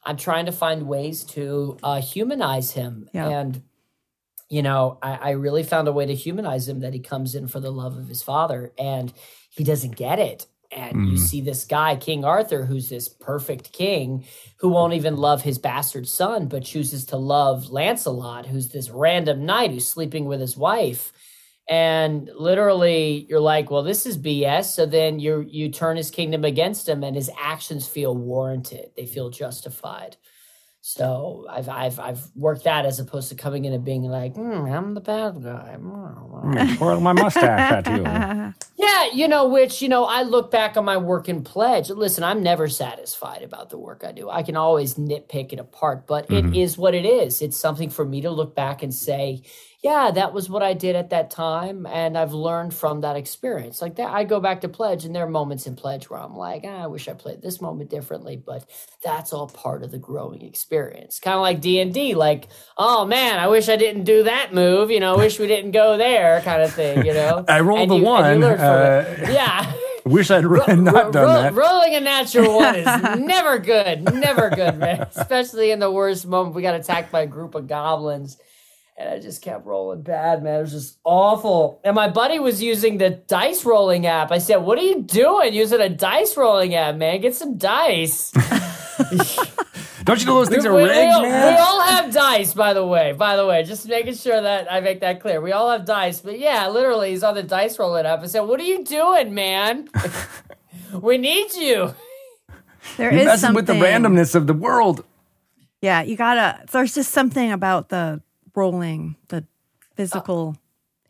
I'm trying to find ways to humanize him. Yeah. And... you know, I really found a way to humanize him, that he comes in for the love of his father and he doesn't get it. And you see this guy, King Arthur, who's this perfect king who won't even love his bastard son, but chooses to love Lancelot, who's this random knight who's sleeping with his wife. And literally you're like, well, this is BS. So then you turn his kingdom against him, and his actions feel warranted. They feel justified. So I've worked that, as opposed to coming in and being like, I'm the bad guy. Twirl my mustache at you. Yeah, you know, which, you know, I look back on my work in Pledge. Listen, I'm never satisfied about the work I do. I can always nitpick it apart, but it is what it is. It's something for me to look back and say, yeah, that was what I did at that time, and I've learned from that experience. Like that, I go back to Pledge, and there are moments in Pledge where I'm like, I wish I played this moment differently, but that's all part of the growing experience. Kind of like D&D, like, oh man, I wish I didn't do that move, you know, I wish we didn't go there, kind of thing, you know. I rolled and the one. Yeah. Wish I'd not done that. Rolling a natural one is never good, man. Especially in the worst moment. We got attacked by a group of goblins. And I just kept rolling bad, man. It was just awful. And my buddy was using the dice rolling app. I said, what are you doing using a dice rolling app, man? Get some dice. Don't you know those things are rigged, man? We all have dice, by the way. Just making sure that I make that clear. We all have dice. But yeah, literally, he's on the dice rolling app. I said, what are you doing, man? We need you. You're messing with the randomness of the world. Yeah, you gotta. There's just something about the... rolling, the physical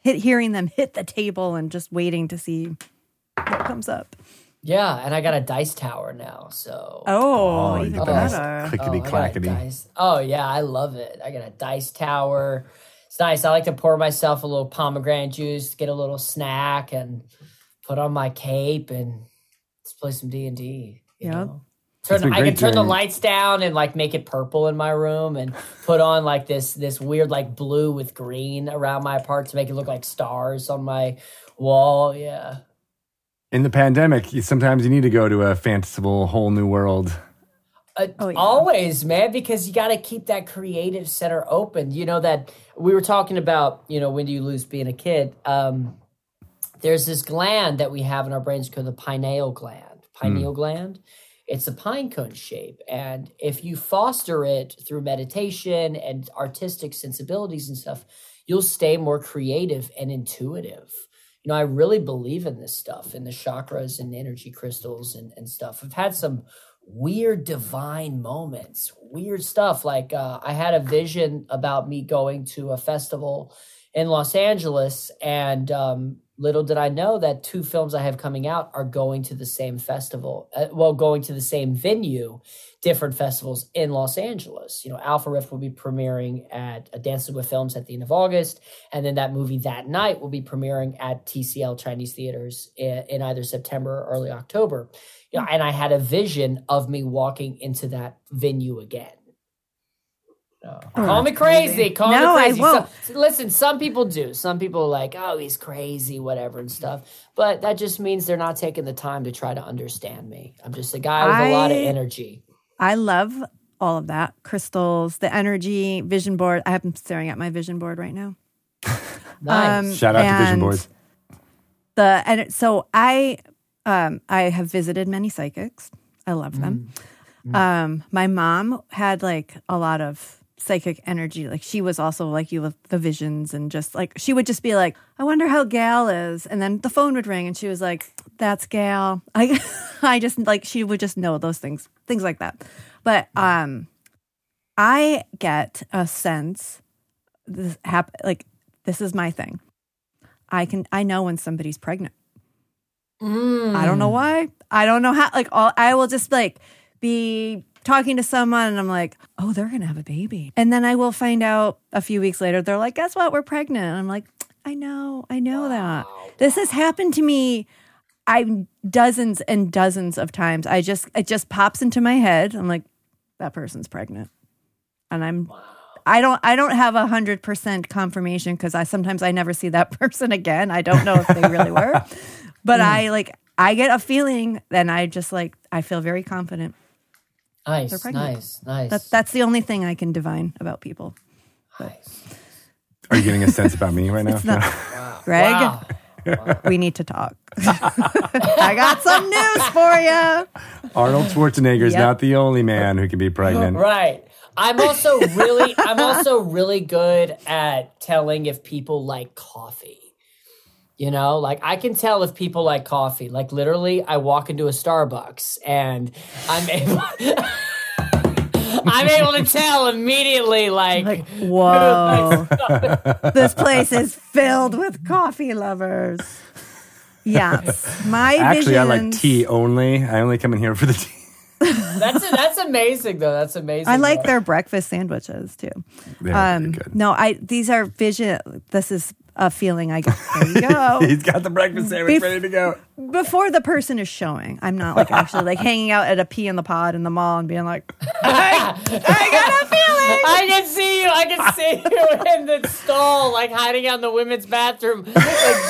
hit, hearing them hit the table and just waiting to see what comes up. Yeah, and I got a dice tower now, so. Oh, even better. Clickety-clackety. Oh, yeah, I love it. I got a dice tower. It's nice. I like to pour myself a little pomegranate juice, get a little snack, and put on my cape, and let's play some D&D. Yeah. I can turn the lights down and like make it purple in my room, and put on like this weird like blue with green around my part to make it look like stars on my wall. Yeah. In the pandemic, sometimes you need to go to a fanciful whole new world. Always, man, because you got to keep that creative center open. You know, that we were talking about, you know, when do you lose being a kid? There's this gland that we have in our brains called the pineal gland. It's a pine cone shape, and if you foster it through meditation and artistic sensibilities and stuff, you'll stay more creative and intuitive. You know, I really believe in this stuff, in the chakras and energy crystals and stuff. I've had some weird divine moments, weird stuff. Like I had a vision about me going to a festival in Los Angeles. And little did I know that two films I have coming out are going to the same festival, going to the same venue, different festivals in Los Angeles. You know, Alpha Rift will be premiering at Dances with Films at the end of August. And then that movie that night will be premiering at TCL Chinese Theaters in either September or early October. You know, and I had a vision of me walking into that venue again. Call me crazy. Call me crazy. I won't. So, listen, some people do. Some people are like, oh, he's crazy, whatever and stuff. But that just means they're not taking the time to try to understand me. I'm just a guy with a lot of energy. I love all of that. Crystals, the energy, vision board. I have been staring at my vision board right now. Nice. Shout out to vision boards. I have visited many psychics. I love them. Mm. My mom had like a lot of psychic energy. Like she was also like you with the visions and just like she would just be like, I wonder how Gail is. And then the phone would ring and she was like, that's Gail. I just like she would just know those things like that. But I get a sense this is my thing. I know when somebody's pregnant. Mm. I don't know why. I don't know how. I will just be talking to someone and I'm like, oh, they're going to have a baby. And then I will find out a few weeks later, they're like, guess what? We're pregnant. And I'm like, I know wow. that. This has happened to me dozens and dozens of times. It just pops into my head. I'm like, that person's pregnant. And I don't have 100% confirmation because sometimes I never see that person again. I don't know if they really were. But I get a feeling, and I feel very confident. Nice. That's the only thing I can divine about people. Nice. Are you getting a sense about me right now? Wow. Greg, wow. We need to talk. I got some news for you. Arnold Schwarzenegger is not the only man who can be pregnant. Right. I'm also really good at telling if people like coffee. You know, like I can tell if people like coffee. Like literally, I walk into a Starbucks and I'm able to tell immediately. Like whoa, this place is filled with coffee lovers. Yes, I like tea only. I only come in here for the tea. That's amazing though. That's amazing. I like their breakfast sandwiches too. They're good. No, these are vision. This is. A feeling I got. There you go. He's got the breakfast sandwich ready to go. Before the person is showing. I'm not actually hanging out at a pee in the pod in the mall and being like, I got a feeling. I can see you in the stall, hiding out in the women's bathroom,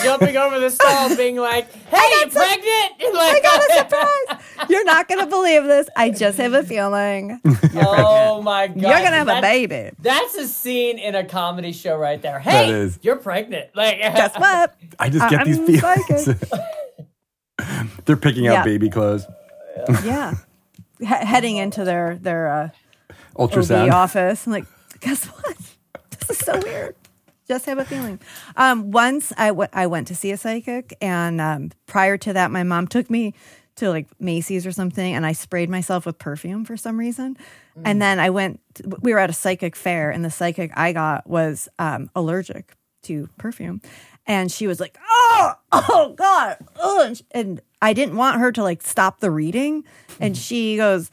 jumping over the stall being like, hey, you pregnant? I got a surprise. You're not going to believe this. I just have a feeling. Oh my God. You're going to have a baby. That's a scene in a comedy show right there. Hey, you're pregnant. Guess what? I just get these feelings. They're picking out baby clothes. Yeah, heading into their ultrasound OB office. I'm like, guess what? This is so weird. Just have a feeling. Once I went to see a psychic, and prior to that, my mom took me to Macy's or something, and I sprayed myself with perfume for some reason. Mm. And then we were at a psychic fair, and the psychic I got was allergic to perfume, and she was like, oh God, ugh. And I didn't want her to stop the reading, and she goes,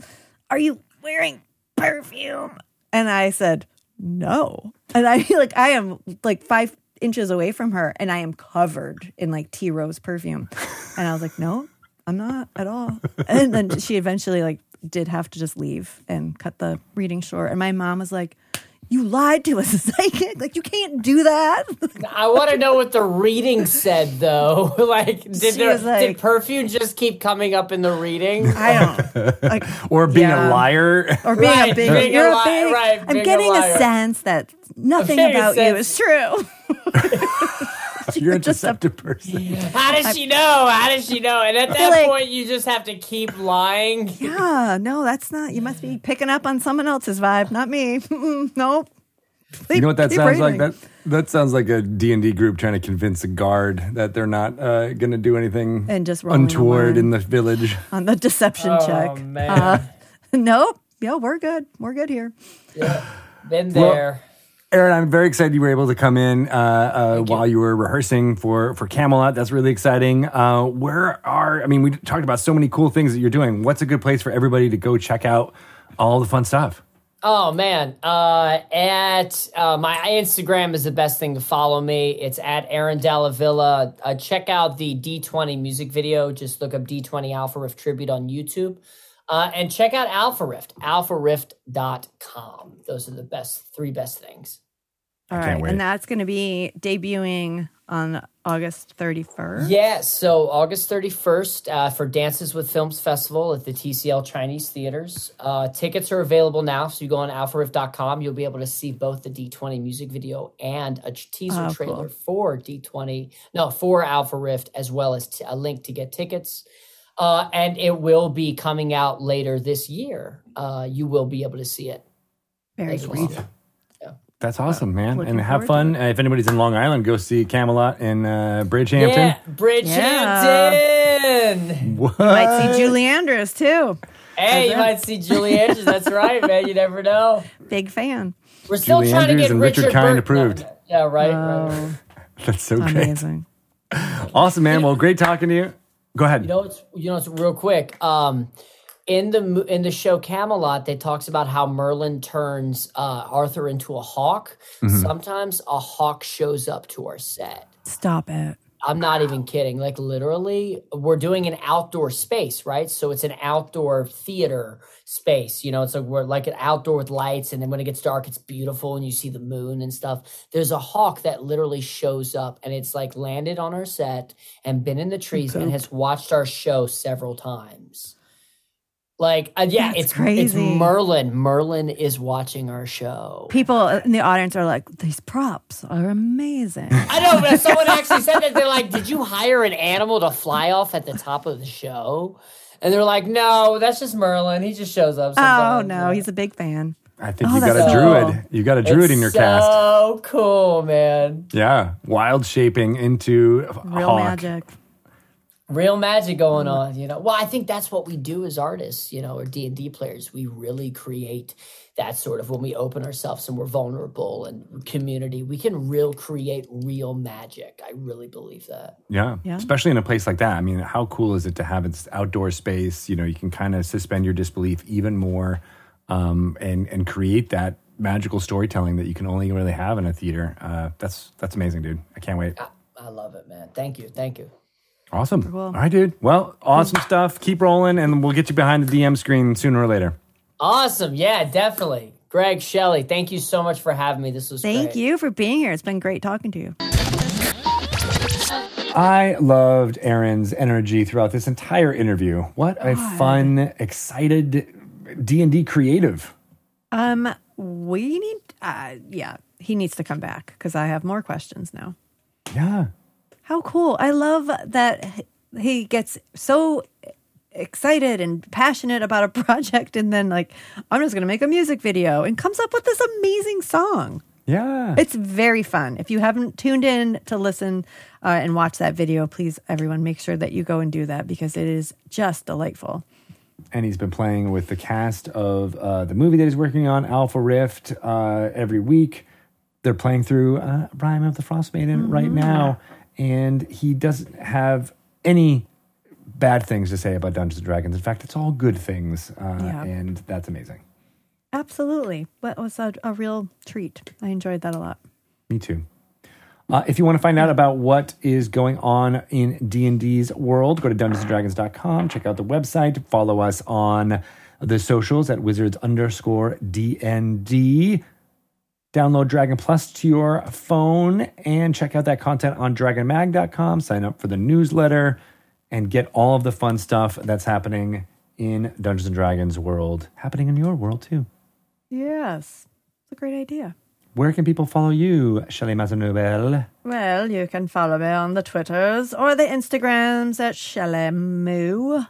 are you wearing perfume? And I said no, and I feel I am 5 inches away from her, and I am covered in tea rose perfume, and I was like, no, I'm not at all. And then she eventually did have to just leave and cut the reading short, and my mom was like, you lied to us, psychic. You can't do that. I want to know what the reading said, though. Did perfume just keep coming up in the reading? I don't. Or being a liar. Or being a big. You're a big. Right, I'm getting a sense that nothing about you is true. You're a deceptive person. How does she know? And at that point, you just have to keep lying. Yeah, no, that's not. You must be picking up on someone else's vibe, not me. Nope. You know what that sounds like? That sounds like a D&D group trying to convince a guard that they're not going to do anything and just untoward in the village. On the deception check. Man. Nope. Yeah, we're good. We're good here. Yeah. Been there. Well, Aaron, I'm very excited you were able to come in while you were rehearsing for Camelot. That's really exciting. We talked about so many cool things that you're doing. What's a good place for everybody to go check out all the fun stuff? Oh, man. My Instagram is the best thing to follow me. It's at Aaron Dalla Villa. Check out the D20 music video. Just look up D20 Alpha Rift Tribute on YouTube. And check out Alpha Rift, alpharift.com. Those are the three best things. All right, and that's going to be debuting on August 31st. Yeah, so August 31st for Dances with Films Festival at the TCL Chinese Theaters. Tickets are available now, so you go on alpharift.com. You'll be able to see both the D20 music video and a teaser trailer for for Alpha Rift, as well as a link to get tickets. And it will be coming out later this year. You will be able to see it. Very sweet. Well. That's awesome, man. And have fun. If anybody's in Long Island, go see Camelot in Bridgehampton. Yeah, Bridgehampton! What? You might see Julie Andrews, too. Hey, you might see Julie Andrews. That's right, man. You never know. Big fan. We're still Julie trying Andrews to get Richard Kind approved. No. Yeah, right. That's so amazing. Great. Awesome, man. Well, great talking to you. Go ahead. It's real quick. In the show Camelot, they talks about how Merlin turns Arthur into a hawk. Mm-hmm. Sometimes a hawk shows up to our set. Stop it. I'm not even kidding. Like, literally, we're doing an outdoor space, right? So it's an outdoor theater space. You know, it's like we're like an outdoor with lights, and then when it gets dark, it's beautiful, and you see the moon and stuff. There's a hawk that literally shows up, and it's like landed on our set and been in the trees and has watched our show several times. Like, it's crazy. It's Merlin. Merlin is watching our show. People in the audience are like, these props are amazing. I know, but someone actually said that. They're like, did you hire an animal to fly off at the top of the show? And they're like, no, that's just Merlin. He just shows up sometimes. Oh, no, he's a big fan. I think you got a druid. You got a druid in your cast. So cool, man. Yeah, wild shaping into real hawk. Magic. Real magic going on, you know. Well, I think that's what we do as artists, you know, or D&D players. We really create that sort of, when we open ourselves and we're vulnerable and community, we can create real magic. I really believe that. Yeah, especially in a place like that. I mean, how cool is it to have this outdoor space? You know, you can kind of suspend your disbelief even more and create that magical storytelling that you can only really have in a theater. That's amazing, dude. I can't wait. I love it, man. Thank you. Awesome. Cool. All right, dude. Well, awesome stuff. Keep rolling, and we'll get you behind the DM screen sooner or later. Awesome. Yeah, definitely. Greg, Shelly, thank you so much for having me. This was great. Thank you for being here. It's been great talking to you. I loved Aaron's energy throughout this entire interview. What a fun, excited D&D creative. We need... he needs to come back, because I have more questions now. Yeah. How cool. I love that he gets so excited and passionate about a project and then like, I'm just going to make a music video, and comes up with this amazing song. Yeah. It's very fun. If you haven't tuned in to listen and watch that video, please, everyone, make sure that you go and do that, because it is just delightful. And he's been playing with the cast of the movie that he's working on, Alpha Rift, every week. They're playing through Rime of the Frostmaiden right now. And he doesn't have any bad things to say about Dungeons & Dragons. In fact, it's all good things, and that's amazing. Absolutely. That was a real treat. I enjoyed that a lot. Me too. If you want to find out about what is going on in D&D's world, go to DungeonsandDragons.com, check out the website, follow us on the socials at Wizards_DND. Download Dragon Plus to your phone and check out that content on dragonmag.com. Sign up for the newsletter and get all of the fun stuff that's happening in Dungeons & Dragons world, happening in your world too. Yes, it's a great idea. Where can people follow you, Shelly Mazzanoble? Well, you can follow me on the Twitters or the Instagrams at Shelly Moo.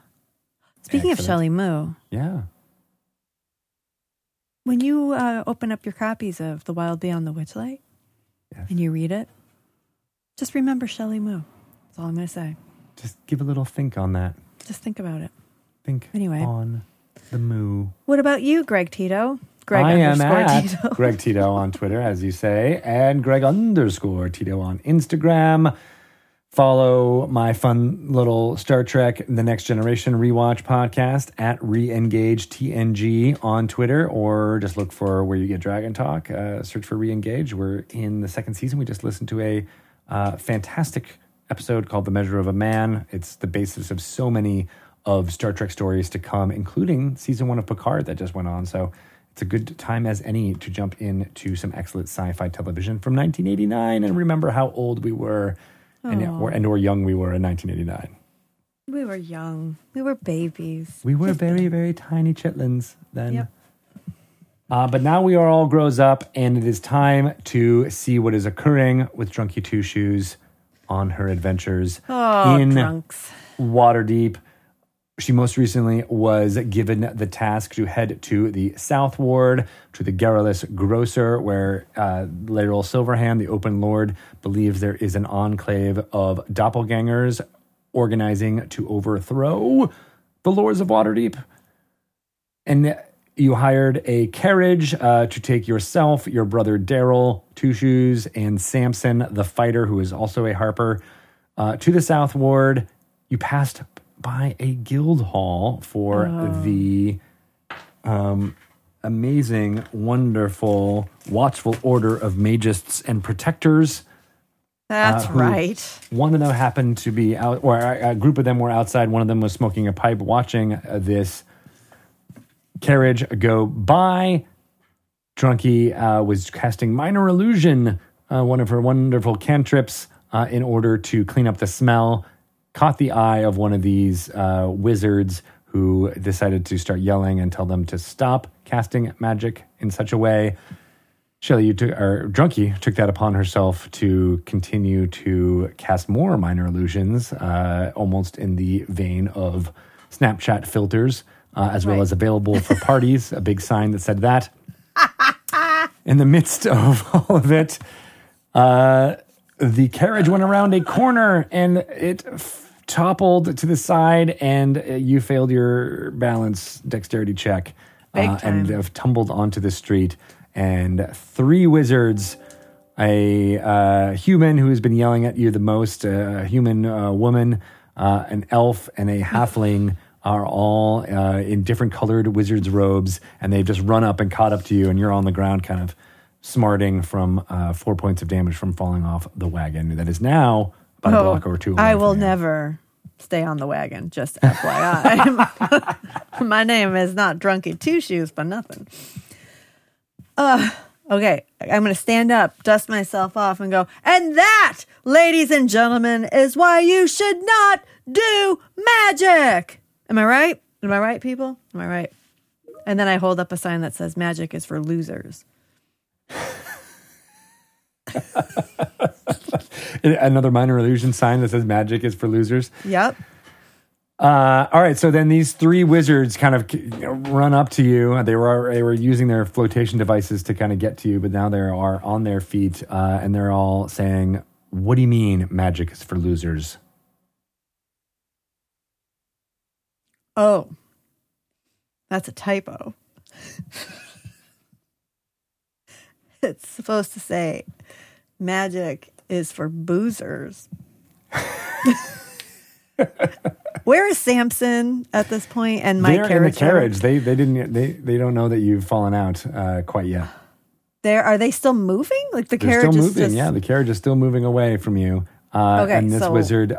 Speaking of Shelly Moo. Yeah. When you open up your copies of The Wild Beyond the Witchlight and you read it, just remember Shelly Moo. That's all I'm going to say. Just give a little think on that. Just think about it. Think on the moo. What about you, Greg Tito? Greg _Tito. Greg Tito on Twitter, as you say, and Greg _Tito on Instagram. Follow my fun little Star Trek The Next Generation rewatch podcast at ReengageTNG on Twitter, or just look for where you get Dragon Talk. Search for Reengage. We're in the second season. We just listened to a fantastic episode called The Measure of a Man. It's the basis of so many of Star Trek stories to come, including season 1 of Picard that just went on. So it's a good time as any to jump into some excellent sci-fi television from 1989 and remember how old we were. And or young we were in 1989. We were young. We were babies. We were very, very tiny chitlins then. Yep. But now we are all grows up, and it is time to see what is occurring with Drunky Two Shoes on her adventures in Waterdeep. She most recently was given the task to head to the South Ward, to the garrulous grocer, where Laeral Silverhand, the open lord, believes there is an enclave of doppelgangers organizing to overthrow the lords of Waterdeep. And you hired a carriage to take yourself, your brother Daryl, Two Shoes, and Samson, the fighter, who is also a harper, to the South Ward. You passed by a guild hall for the amazing, wonderful Watchful Order of Magists and Protectors. That's right. One of them happened to be out, or a group of them were outside. One of them was smoking a pipe, watching this carriage go by. Drunky was casting Minor Illusion, one of her wonderful cantrips, in order to clean up the smell. Caught the eye of one of these wizards, who decided to start yelling and tell them to stop casting magic in such a way. Shelly, Drunky, took that upon herself to continue to cast more minor illusions, almost in the vein of Snapchat filters, as well as available for parties, a big sign that said that. In the midst of all of it, the carriage went around a corner, and it toppled to the side, and you failed your balance dexterity check and have tumbled onto the street. And three wizards, a human who has been yelling at you the most, a human woman, an elf, and a halfling are all in different colored wizard's robes, and they've just run up and caught up to you, and you're on the ground kind of smarting from 4 points of damage from falling off the wagon that is now about a block or two away. I will never stay on the wagon, just FYI. My name is not Drunky Two Shoes, but nothing. Okay, I'm going to stand up, dust myself off, and go, and that, ladies and gentlemen, is why you should not do magic. Am I right? Am I right, people? Am I right? And then I hold up a sign that says magic is for losers. Another minor illusion sign that says magic is for losers. Yep. All right, so then these three wizards kind of run up to you. They were using their flotation devices to kind of get to you, but now they are on their feet, and they're all saying, what do you mean magic is for losers? Oh, that's a typo. It's supposed to say magic is for boozers. Where is Samson at this point? And my carriage? They're in the carriage. They don't know that you've fallen out quite yet. Are they still moving? Like the carriage still moving, yeah. The carriage is still moving away from you. And this wizard,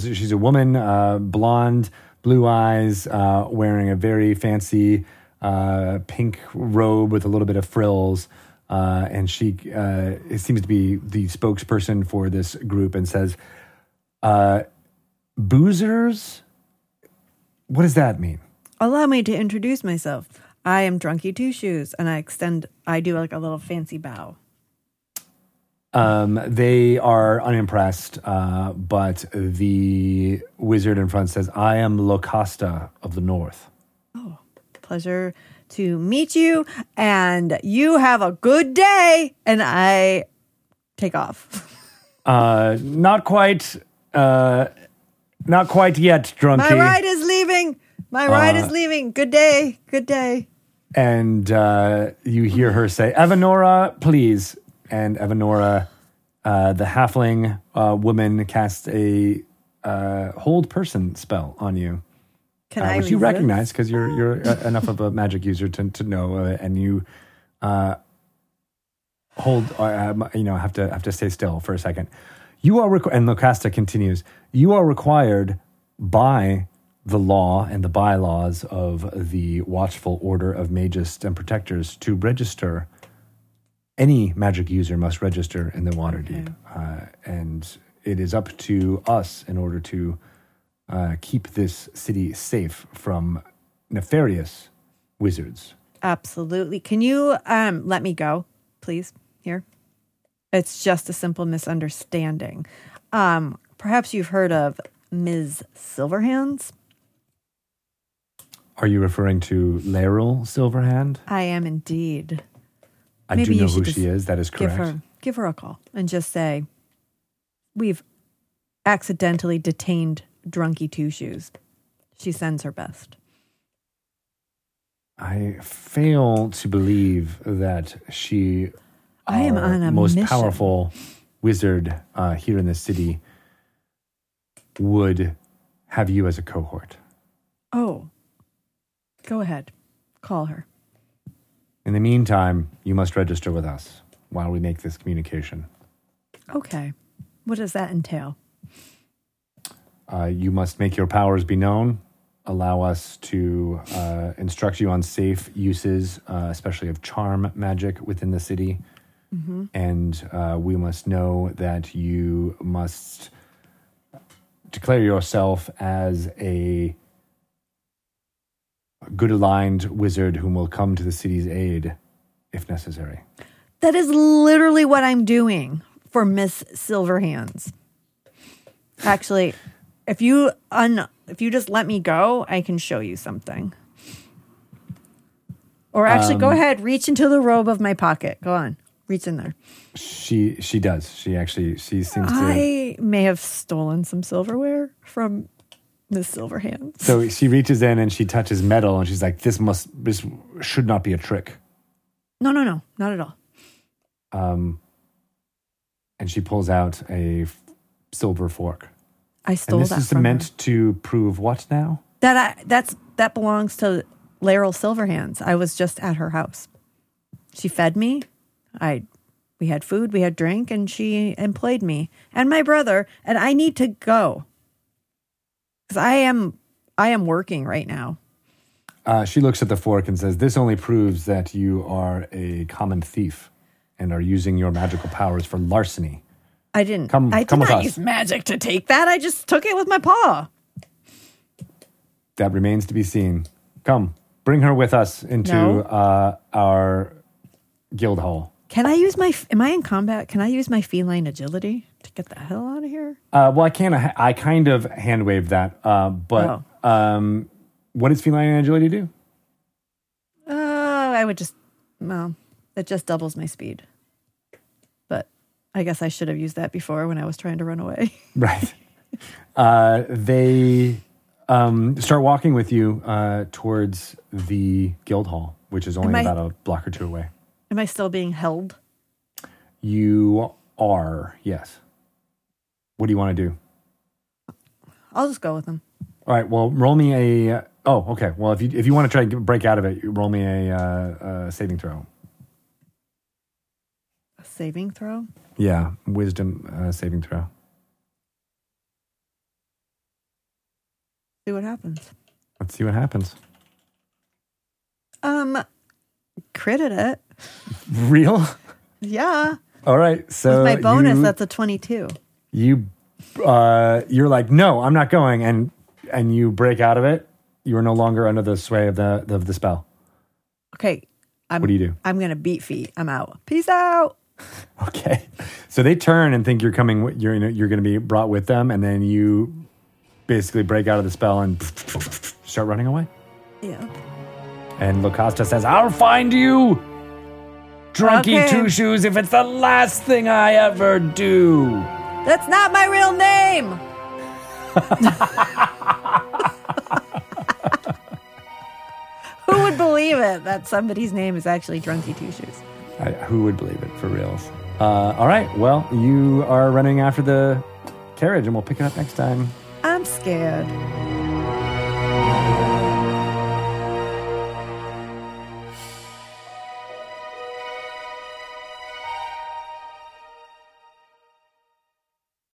she's a woman, blonde, blue eyes, wearing a very fancy pink robe with a little bit of frills. And she seems to be the spokesperson for this group, and says, boozers? What does that mean? Allow me to introduce myself. I am Drunky Two Shoes, and I do like a little fancy bow. They are unimpressed, but the wizard in front says, I am Locasta of the North. Oh, pleasure to meet you, and you have a good day, and I take off. Not quite yet, Drunky. My ride is leaving. Good day. And you hear her say, "Evanora, please." And Evanora, the halfling woman, casts a hold person spell on you. Can I which you recognize because you're enough of a magic user to know, and you hold. You know, have to stay still for a second. You are and Lucasta continues. You are required by the law and the bylaws of the Watchful Order of Magists and Protectors to register. Any magic user must register in the Waterdeep, and it is up to us in order to. Keep this city safe from nefarious wizards. Absolutely. Can you let me go, please, here? It's just a simple misunderstanding. Perhaps you've heard of Ms. Silverhands? Are you referring to Laeral Silverhand? I am indeed. Maybe do know who she is. That is correct. Give her a call and just say, we've accidentally detained Drunky Two Shoes. She sends her best. I fail to believe that she, most powerful wizard here in the city, would have you as a cohort. Oh, go ahead. Call her. In the meantime, you must register with us while we make this communication. Okay. What does that entail? You must make your powers be known, allow us to instruct you on safe uses, especially of charm magic within the city. Mm-hmm. And we must know that you must declare yourself as a good-aligned wizard whom will come to the city's aid if necessary. That is literally what I'm doing for Miss Silverhands. Actually... If you just let me go, I can show you something. Or actually, go ahead, reach into the robe of my pocket. Go on, reach in there. She does. She seems to. I may have stolen some silverware from the Silverhand. So she reaches in and she touches metal, and she's like, "This should not be a trick." No, not at all. And she pulls out a silver fork. I stole that from her. And this is meant to prove what now? That belongs to Laeral Silverhands. I was just at her house. She fed me. We had food, we had drink, and she employed me and my brother. And I need to go because I am working right now. She looks at the fork and says, "This only proves that you are a common thief and are using your magical powers for larceny." I didn't. I did not use magic to take that. I just took it with my paw. That remains to be seen. Come, bring her with us into our guild hall. Can I use my? Am I in combat? Can I use my feline agility to get the hell out of here? Well, I can. I kind of hand wave that. What does feline agility do? It just doubles my speed. I guess I should have used that before when I was trying to run away. Right. They start walking with you towards the guild hall, which is only about a block or two away. Am I still being held? You are, yes. What do you want to do? I'll just go with them. All right, well, roll me a... Oh, okay. Well, if you want to try and break out of it, roll me a saving throw. A saving throw? Yeah, wisdom saving throw. See what happens. Let's see what happens. Critted it. Real? Yeah. All right, so with my bonus, that's a 22. You're like, no, I'm not going, and you break out of it. You are no longer under the sway of the spell. Okay. What do you do? I'm gonna beat feet. I'm out. Peace out. Okay, so they turn and think you're coming. You're going to be brought with them, and then you basically break out of the spell and start running away. Yeah. And Lucasta says, "I'll find you, Drunky Two Shoes, if it's the last thing I ever do." That's not my real name. Who would believe it that somebody's name is actually Drunky Two Shoes? Who would believe it, for reals? All right, well, you are running after the carriage, and we'll pick it up next time. I'm scared.